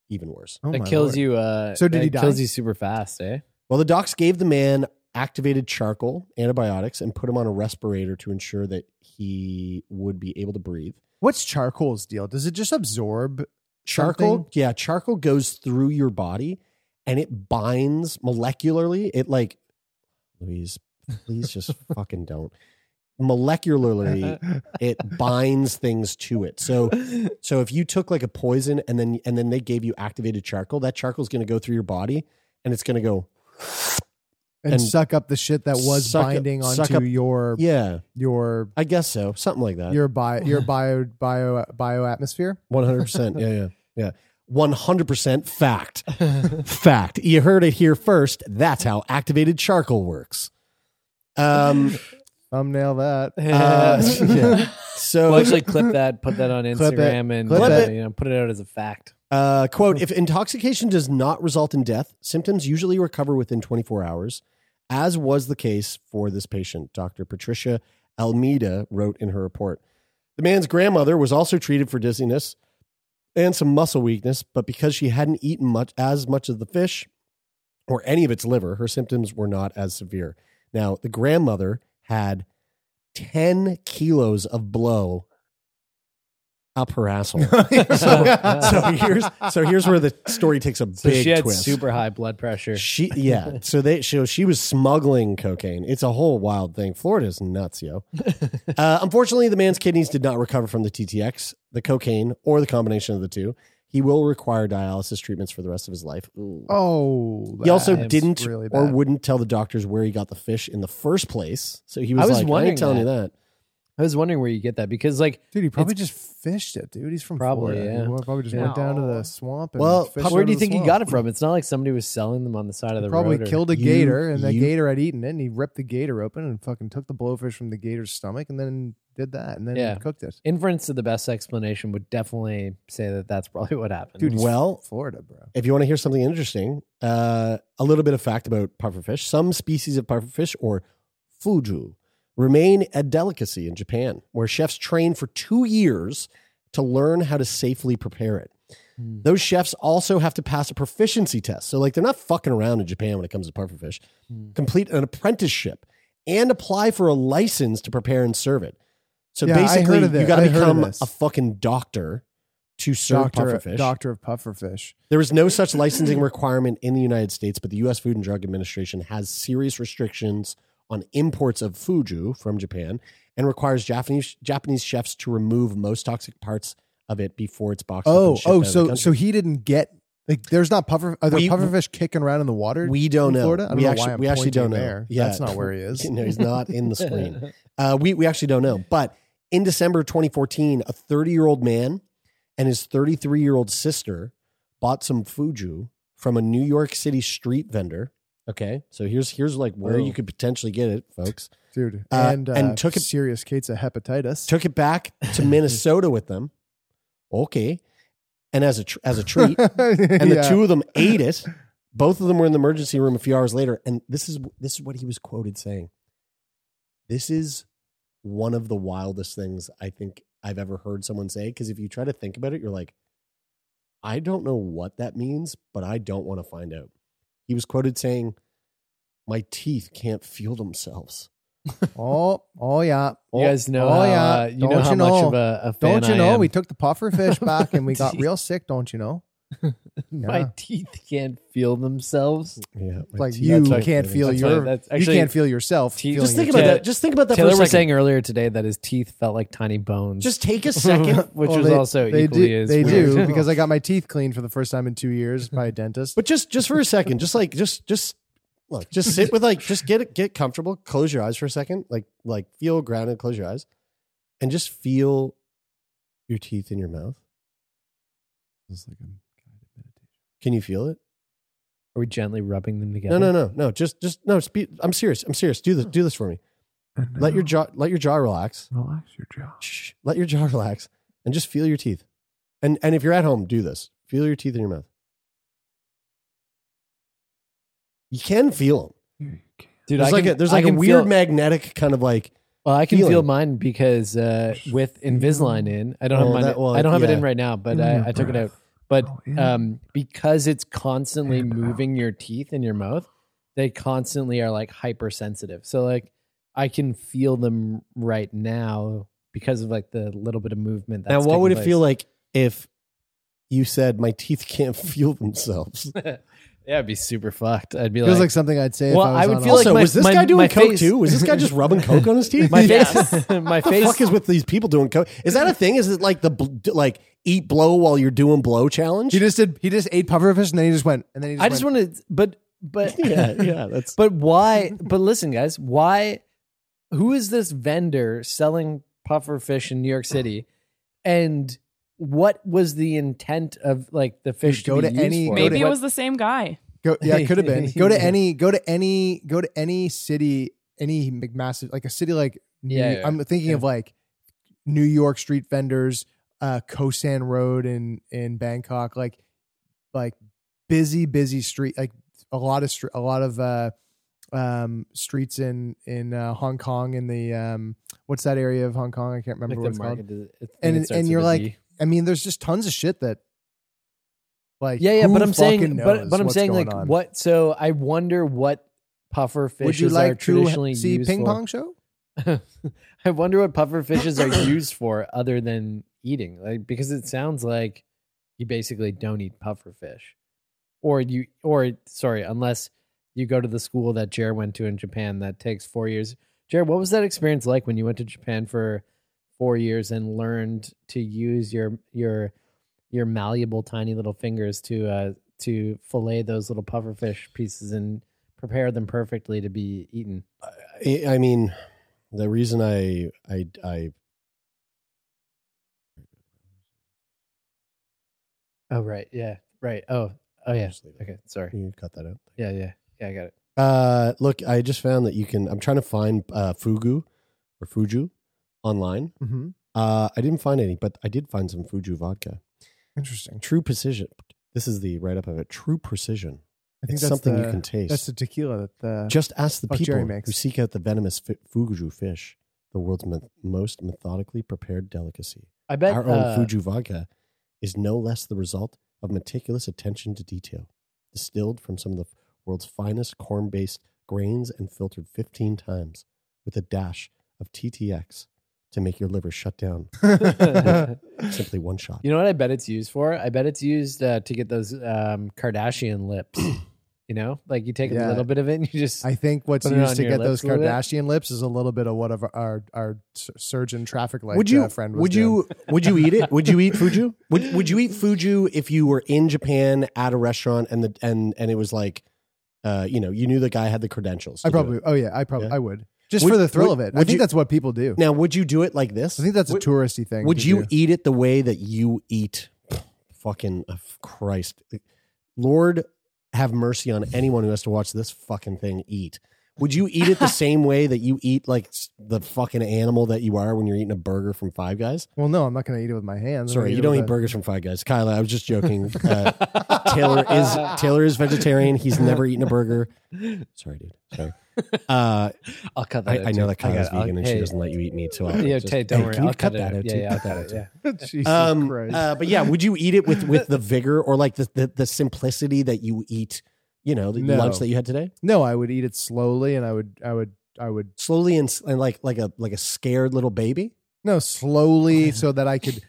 even worse. Oh that kills Lord. you uh, So did he die? Kills you super fast, eh? Well, the docs gave the man activated charcoal, antibiotics, and put him on a respirator to ensure that he would be able to breathe. What's charcoal's deal? Does it just absorb charcoal? Something? Yeah, charcoal goes through your body and it binds molecularly. It like, Louise, please just fucking don't. Molecularly, it binds things to it. So, so if you took like a poison and then and then they gave you activated charcoal, that charcoal is going to go through your body and it's going to go and, and suck up the shit that was binding up, onto up, your yeah your I guess so something like that your bio your bio bio bioatmosphere. one hundred percent yeah yeah yeah one hundred percent fact. Fact, you heard it here first. That's how activated charcoal works. Um, thumbnail that. Uh, yeah. So we'll actually clip that, put that on Instagram, and uh, you know, put it out as a fact. Uh, quote, if intoxication does not result in death, symptoms usually recover within twenty-four hours, as was the case for this patient, Doctor Patricia Almeida wrote in her report. The man's grandmother was also treated for dizziness and some muscle weakness, but because she hadn't eaten much as much of the fish or any of its liver, her symptoms were not as severe. Now, the grandmother had ten kilos of blow up her asshole. so, so here's so here's where the story takes a big twist. So she had twist. super high blood pressure. She yeah. So they she, she was smuggling cocaine. It's a whole wild thing. Florida's nuts, yo. Uh, unfortunately, the man's kidneys did not recover from the T T X, the cocaine, or the combination of the two. He will require dialysis treatments for the rest of his life. Ooh. Oh, he also didn't really or wouldn't tell the doctors where he got the fish in the first place. So he was, I was like, wondering I ain't telling that. you that. I was wondering where you get that because, like, dude, he probably just fished it, dude. He's from probably, Florida. Yeah. He probably just yeah. went down to the swamp. And well, fished where do you think swamp. he got it from? It's not like somebody was selling them on the side he of the probably road. Probably killed a gator, you, and that gator had eaten it, and he ripped the gator open and fucking took the blowfish from the gator's stomach, and then did that, and then yeah. cooked it. Inference to the best explanation would definitely say that that's probably what happened. Dude, well, Florida, bro. If you want to hear something interesting, uh, a little bit of fact about pufferfish: some species of pufferfish, or Fugu, remain a delicacy in Japan, where chefs train for two years to learn how to safely prepare it. Mm. Those chefs also have to pass a proficiency test. So, like, they're not fucking around in Japan when it comes to pufferfish. Mm. Complete an apprenticeship and apply for a license to prepare and serve it. So yeah, basically, you got to become a fucking doctor to serve doctor, pufferfish. Doctor of pufferfish. There is no such licensing requirement in the United States, but the U S Food and Drug Administration has serious restrictions on imports of Fugu from Japan and requires Japanese Japanese chefs to remove most toxic parts of it before it's boxed oh, up and shipped Oh, so so he didn't get, like, there's not puffer, are there we, pufferfish kicking around in the water? We don't know. Florida? I don't we know actually, why I'm we actually don't know. There. Yeah. That's not where he is. No, he's not in the screen. Uh, we, we actually don't know. But in December twenty fourteen, a thirty-year-old man and his thirty-three-year-old sister bought some Fugu from a New York City street vendor. Okay, so here's here's like where Whoa. you could potentially get it, folks. Dude, uh, and, uh, and took it, serious case of hepatitis. Took it back to Minnesota with them. Okay, and as a tr- as a treat, and the yeah. two of them ate it. Both of them were in the emergency room a few hours later, and this is this is what he was quoted saying. This is one of the wildest things I think I've ever heard someone say, because if you try to think about it, you're like, I don't know what that means, but I don't want to find out. He was quoted saying, my teeth can't feel themselves. oh, oh yeah. You guys know, oh, how, yeah. Uh, you don't know you how know. much of a, a fan Don't you I know, am. we took the puffer fish back and we got real sick, don't you know? Yeah. My teeth can't feel themselves. Yeah, like teeth, you can't actually, feel your. Actually, you can't feel yourself. Teeth, just think about te- that. Just think about that. Taylor for a was second. saying earlier today that his teeth felt like tiny bones. Just take a second, which well, was they, also they equally do, as they weird. do because I got my teeth cleaned for the first time in two years by a dentist. But just just for a second, just like just just look, just sit with like just get get comfortable. Close your eyes for a second, like like feel grounded. Close your eyes, and just feel your teeth in your mouth. It's like a Can you feel it? Are we gently rubbing them together? No, no, no, no. Just, just no. Be, I'm serious. I'm serious. Do this. Do this for me. Let your jaw. Let your jaw relax. Relax your jaw. Shh. Let your jaw relax, and just feel your teeth. And and if you're at home, do this. Feel your teeth in your mouth. You can feel them, dude. There's I like can, a, there's like a weird feel, magnetic kind of like. Well, I can feeling. feel mine because uh, with Invisalign in, I don't oh, have mine. That, well, I don't have yeah. it in right now, but I, I took it out. But um, because it's constantly moving your teeth in your mouth, they constantly are like hypersensitive. So like I can feel them right now because of like the little bit of movement. That's now, what would it place. feel like if you said my teeth can't feel themselves? Yeah, I'd be super fucked. I'd be like, it was like something I'd say. Well, if I, was I would feel also, like my, was this my, guy doing coke face. too? Was this guy just rubbing coke on his teeth? My face. My face. What the fuck is with these people doing coke? Is that a thing? Is it like the like eat blow while you're doing blow challenge? He just did. He just ate pufferfish and then he just went. And then he just I went. just wanted, but but yeah, yeah. That's but why? But listen, guys, why? Who is this vendor selling pufferfish in New York City? And what was the intent of like the fish to, go to be any, used for? Maybe it was the same guy. Go, yeah, it could have been. Go to any, go to any, go to any city, any massive, like a city like, yeah, New, yeah. I'm thinking yeah. of like New York street vendors, uh, Kosan Road in, in Bangkok, like, like busy, busy street, like a lot of, a lot of, uh, um, streets in, in, uh, Hong Kong in the, um, what's that area of Hong Kong? I can't remember like what it's called. Is, it, and it and you're like, D. I mean, there's just tons of shit that, like, yeah, yeah. But I'm saying, but, but I'm saying, like, on. what? So I wonder what puffer fishes Would you like are traditionally to see used ping for. Pong show? I wonder what puffer fishes are used for other than eating, like, because it sounds like you basically don't eat puffer fish, or you, or sorry, unless you go to the school that Jer went to in Japan that takes four years. Jer, what was that experience like when you went to Japan for four years and learned to use your your your malleable tiny little fingers to uh, to fillet those little pufferfish pieces and prepare them perfectly to be eaten? I, I mean, the reason I I I oh right yeah right oh oh yeah okay sorry you cut that out yeah yeah yeah I got it. Uh, look, I just found that you can. I'm trying to find uh, Fugu or Fuju. Online, mm-hmm. uh, I didn't find any, but I did find some Fugu vodka. Interesting. True Precision. This is the write up of it. True Precision. I think it's that's something the, you can taste. That's the tequila. That the just ask the people who seek out the venomous f- Fugu fish, the world's me- most methodically prepared delicacy. I bet our uh, own Fugu vodka is no less the result of meticulous attention to detail, distilled from some of the world's finest corn-based grains and filtered fifteen times with a dash of T T X. To make your liver shut down. Simply one shot. You know what I bet it's used for? I bet it's used uh, to get those um, Kardashian lips. You know? Like you take yeah. a little bit of it and you just... I think what's used to get those Kardashian lips is a little bit of what our, our, our surgeon traffic light uh, friend was would you, doing. Would you eat it? Would you eat Fugu? Would, would you eat Fugu if you were in Japan at a restaurant and the and, and it was like, uh, you know, you knew the guy had the credentials? I probably... Oh yeah, I probably... Yeah? I would. Just would, for the thrill would, of it. I think you, that's what people do. Now, would you do it like this? I think that's a would, touristy thing. Would you do. eat it the way that you eat fucking oh, Christ? Lord, have mercy on anyone who has to watch this fucking thing eat. Would you eat it the same way that you eat like the fucking animal that you are when you're eating a burger from Five Guys? Well, no, I'm not going to eat it with my hands. Sorry, you don't eat a... burgers from Five Guys. Kyla, I was just joking. Uh, Taylor is Taylor is vegetarian. He's never eaten a burger. Sorry, dude. Sorry. Uh, I'll cut that I, out. I know that Kyla's vegan I'll, and hey, she doesn't let you eat meat. So I'll yeah, just, hey, don't hey, worry. Can I'll you cut, cut that out. Yeah, yeah, I'll cut it. Yeah. Jesus um, Christ. Uh, but yeah, would you eat it with, with the vigor or like the, the, the simplicity that you eat? You know, the no. lunch that you had today? No, I would eat it slowly and I would, I would, I would slowly and, and like, like a, like a scared little baby. No, slowly so that I could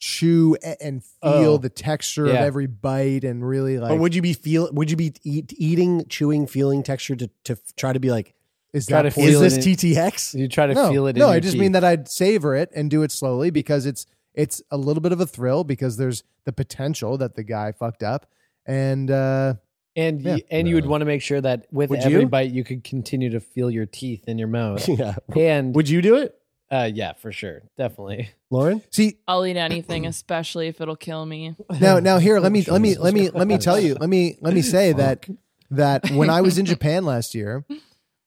chew and feel oh. the texture yeah. of every bite and really like, but would you be feel, would you be eat, eating, chewing, feeling texture to, to try to be like, is that, to is this in, T T X? You try to no, feel it. No, in I just teeth. mean that I'd savor it and do it slowly because it's, it's a little bit of a thrill because there's the potential that the guy fucked up and, uh, And yeah. you, and no. you would want to make sure that with would every you? bite you could continue to feel your teeth in your mouth. Yeah. And would you do it? Uh, yeah, for sure, definitely. Lauren, see, I'll eat anything, especially if it'll kill me. Now, now here, let me, let me, let me, let me tell you, let me, let me say that that when I was in Japan last year,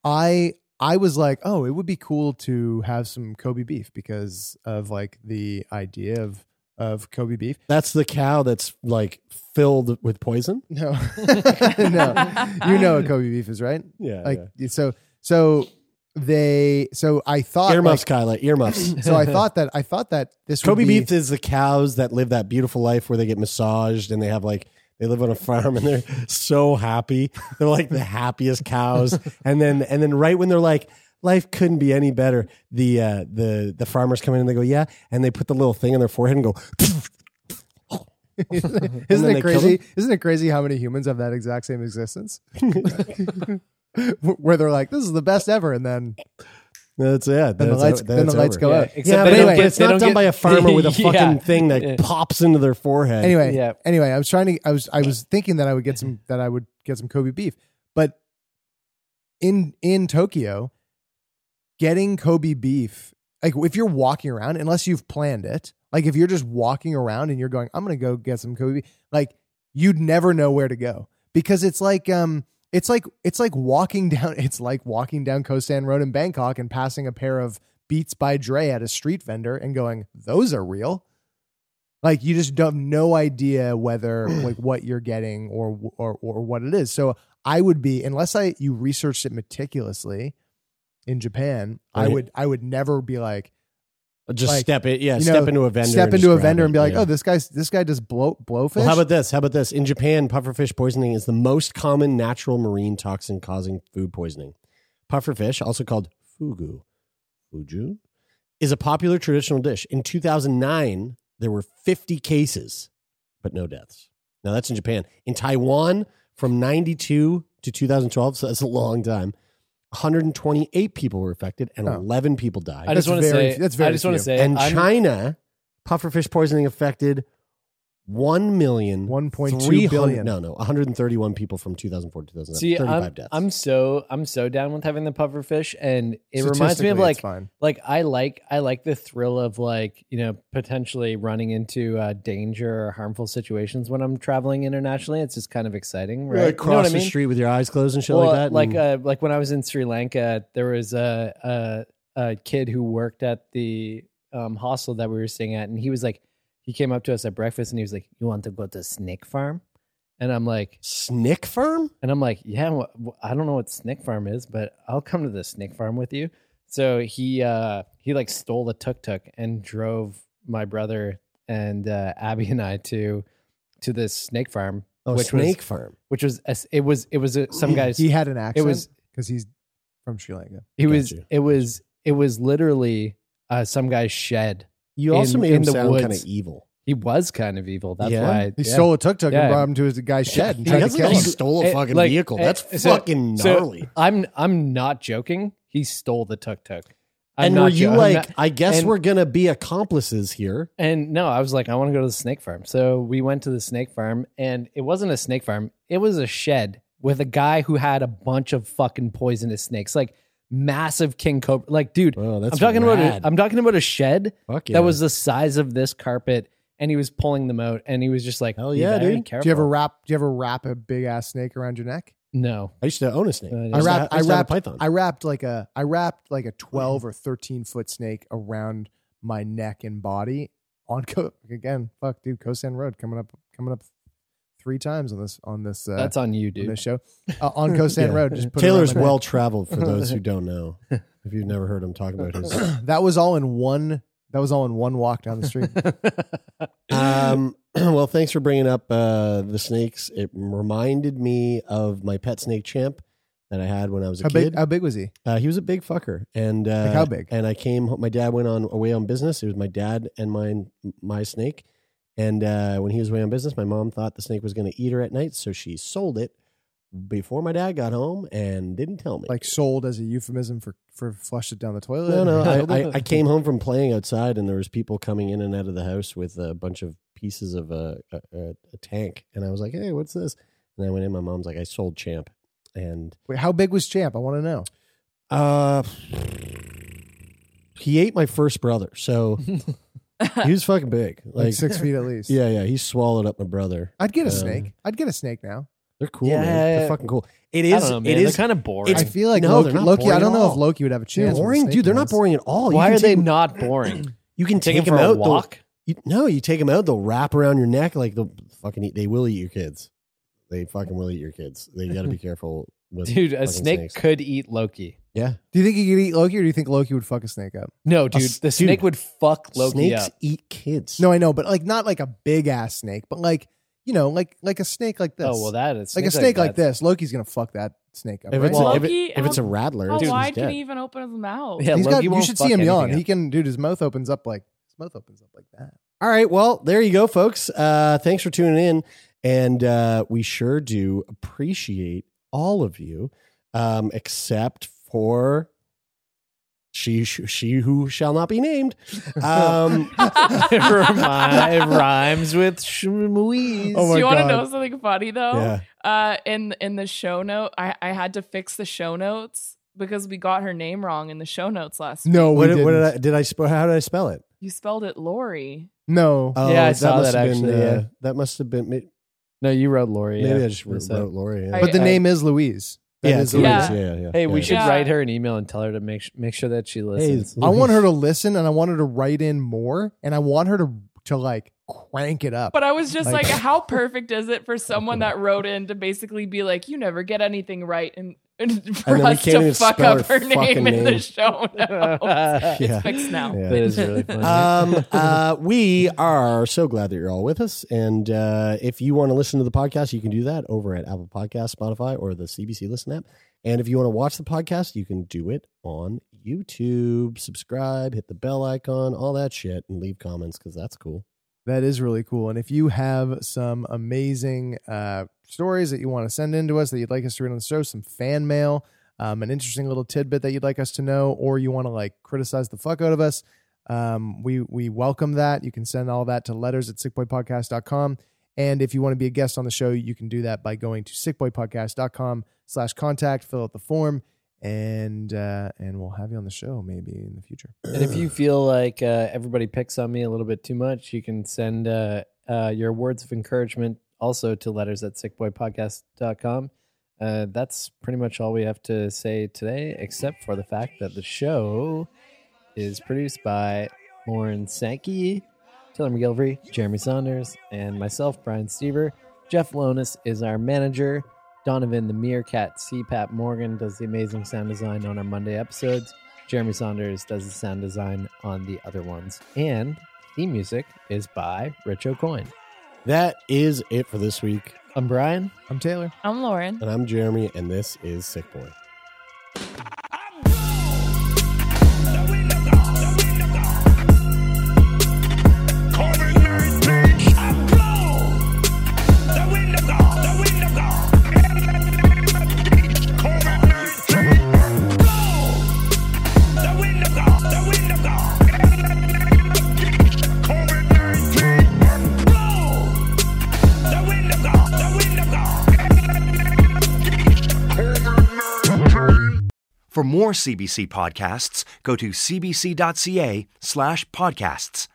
I I was like, oh, it would be cool to have some Kobe beef because of like the idea of. Of Kobe beef. That's the cow that's like filled with poison. No, no, you know what Kobe beef is, right? Yeah. Like yeah. so, so they. So I thought earmuffs, like, Kyla, earmuffs. So I thought that I thought that this Kobe would be, beef is the cows that live that beautiful life where they get massaged and they have like they live on a farm and they're so happy. They're like the happiest cows. And then and then right when they're like. Life couldn't be any better. The uh, the the farmers come in and they go, yeah, and they put the little thing on their forehead and go. Isn't it, isn't it crazy? Isn't it crazy how many humans have that exact same existence? Where they're like, this is the best ever, and then that's yeah. Then that's the lights, then the lights go yeah, out. Yeah, but anyway, get, it's not done get, by a farmer with a yeah, fucking thing that yeah. pops into their forehead. Anyway, yeah. anyway, I was trying to. I was I was thinking that I would get some that I would get some Kobe beef, but in in Tokyo. Getting Kobe beef, like if you're walking around, unless you've planned it, like if you're just walking around and you're going, I'm going to go get some Kobe beef, like you'd never know where to go because it's like, um, it's like, it's like walking down, it's like walking down Kosan Road in Bangkok and passing a pair of Beats by Dre at a street vendor and going, those are real. Like you just have no idea whether like what you're getting or, or, or what it is. So I would be, unless I, you researched it meticulously, in Japan, right. I would I would never be like, just like, step it, yeah, you know, step into a vendor, step into a vendor, it, and be like, yeah. oh, this guy's this guy does blow blowfish. Well, how about this? How about this? In Japan, pufferfish poisoning is the most common natural marine toxin causing food poisoning. Pufferfish, also called fugu, fugu, is a popular traditional dish. In two thousand nine, there were fifty cases, but no deaths. Now that's in Japan. In Taiwan, from ninety-two to two thousand twelve, so that's a long time. one hundred twenty-eight people were affected and oh. eleven people died. I just want to say, that's very I just want to say, and I'm, China pufferfish poisoning affected one million, one point two billion. No, no, one hundred thirty-one people from two thousand four to two thousand nine. See, I'm, deaths. I'm so, I'm so down with having the pufferfish, and it reminds me of like, like I like, I like the thrill of like, you know, potentially running into uh, danger or harmful situations when I'm traveling internationally. It's just kind of exciting, right? Like cross you know the I mean? street with your eyes closed and shit well, like that. Like, and... uh, like when I was in Sri Lanka, there was a a, a kid who worked at the um, hostel that we were staying at, and he was like. He came up to us at breakfast and he was like, you want to go to Snake Farm? And I'm like, Snake Farm? And I'm like, yeah, well, I don't know what Snake Farm is, but I'll come to the Snake Farm with you. So he, uh, he like stole a tuk-tuk and drove my brother and uh, Abby and I to, to this Snake Farm. Oh, which Snake was, Farm. Which was, a, it was, it was a, some guy's. He had an accent because he's from Sri Lanka. It was, you. it was, it was literally uh, some guy's shed. You also in, made him sound kind of evil. He was kind of evil. That's yeah. why. He yeah. stole a tuk-tuk yeah. and brought him to his guy's shed. And tried he to kill him. He stole a fucking it, like, vehicle. It, That's so, fucking gnarly. So I'm I'm not joking. He stole the tuk-tuk. I'm and not were you joking. like, not, I guess and, we're going to be accomplices here. And no, I was like, I want to go to the Snake Farm. So we went to the Snake Farm, and it wasn't a snake farm. It was a shed with a guy who had a bunch of fucking poisonous snakes. Like, massive king cobra, like dude. Whoa, that's I'm talking rad. about. A, I'm talking about a shed yeah. that was the size of this carpet, and he was pulling them out, and he was just like, "Hell yeah, dude!" Careful. Do you ever wrap? Do you ever wrap a big ass snake around your neck? No, I used to own a snake. No, I, I wrapped. I, I wrapped. Python. I wrapped like a. I wrapped like a twelve or thirteen foot snake around my neck and body. On co- again, fuck, dude, Kosan Road coming up, coming up three times on this on this. Uh, That's on you, dude. On this show uh, on Kosan yeah. Road. Just put Taylor's well traveled for those who don't know. If you've never heard him talk about his, that was all in one. That was all in one walk down the street. um. Well, thanks for bringing up uh, the snakes. It reminded me of my pet snake Champ that I had when I was a how kid. Big, how big was he? Uh, he was a big fucker. And uh, like how big? And I came home. My dad went on away on business. It was my dad and my, my snake. And uh, when he was away on business, my mom thought the snake was going to eat her at night, so she sold it before my dad got home and didn't tell me. Like sold as a euphemism for, for flushed it down the toilet? No, no. I, I, I came home from playing outside, and there was people coming in and out of the house with a bunch of pieces of a, a, a tank, and I was like, hey, what's this? And I went in, my mom's like, I sold Champ. And wait, how big was Champ? I want to know. Uh, he ate my first brother, so he was fucking big. Like, like six feet at least. Yeah, yeah, he swallowed up my brother. I'd get a um, snake. I'd get a snake now. They're cool, yeah, man. Yeah, yeah. They're fucking cool. It is. I don't know, man. It is kind of boring. I feel like no, Loki, they're not Loki I don't know if Loki would have a chance. They're boring, dude. They're not boring at all. Why are they not boring? You can take them out. Walk. You, no, you take them out. They'll wrap around your neck like they'll fucking eat. They will eat your kids. They fucking will eat your kids. They got to be careful with dude, a snake snakes. Could eat Loki. Yeah. Do you think he could eat Loki, or do you think Loki would fuck a snake up? No, dude. A, the dude, snake would fuck Loki snakes up. Snakes eat kids. No, I know, but like not like a big ass snake, but like. You know, like like a snake like this. Oh well, that is like a snake like, like this. Loki's gonna fuck that snake up. If it's, right? a, if it, if it's a rattler, how dude, wide can he even open his mouth? Yeah, he's got, you should see him yawn. Up. He can, dude. His mouth opens up like his mouth opens up like that. All right, well, there you go, folks. Uh, thanks for tuning in, and uh, we sure do appreciate all of you, um, except for. She, she she who shall not be named. Um, it, rhymes, it rhymes with shmooze. Oh my Do you want to know something funny though? Yeah. Uh, in in the show note, I, I had to fix the show notes because we got her name wrong in the show notes last week. No, we what, didn't. What did I? Did I sp- how did I spell it? You spelled it Lori. No, oh, yeah, I that saw that actually. Been, uh, yeah. That must have been. It, no, you wrote Lori. Maybe yeah, I just wrote, wrote Lori. Yeah. I, but the I, name is Louise. Yeah, is yeah. yeah, yeah. Hey, we yeah. should yeah. write her an email and tell her to make make sure that she listens. Hey, I want her to listen, and I want her to write in more, and I want her to to like crank it up. But I was just like, like how perfect is it for someone that wrote in to basically be like, you never get anything right, and, and for and us to fuck up her, her name in name. the show notes. yeah. It's fixed now. Yeah. That is really funny. Um, uh, we are so glad that you're all with us. And uh, if you want to listen to the podcast, you can do that over at Apple Podcasts, Spotify, or the C B C Listen app. And if you want to watch the podcast, you can do it on YouTube. Subscribe, hit the bell icon, all that shit, and leave comments because that's cool. That is really cool. And if you have some amazing uh, stories that you want to send in to us that you'd like us to read on the show, some fan mail, um, an interesting little tidbit that you'd like us to know, or you want to like criticize the fuck out of us, um, we we welcome that. You can send all that to letters at sickboy podcast dot com. And if you want to be a guest on the show, you can do that by going to sickboy podcast dot com slash contact, fill out the form. And uh, and we'll have you on the show maybe in the future. And if you feel like uh, everybody picks on me a little bit too much, you can send uh, uh, your words of encouragement also to letters at sickboy podcast dot com. Uh, that's pretty much all we have to say today, except for the fact that the show is produced by Lauren Sankey, Taylor McGilvery, Jeremy Saunders, and myself, Brian Stever. Jeff Lonas is our manager. Donovan the Meerkat C PAP Morgan does the amazing sound design on our Monday episodes. Jeremy Saunders does the sound design on the other ones. And the music is by Rich O'Coin. That is it for this week. I'm Brian. I'm Taylor. I'm Lauren. And I'm Jeremy. And this is Sickboy. For more C B C podcasts, go to cbc.ca slash podcasts.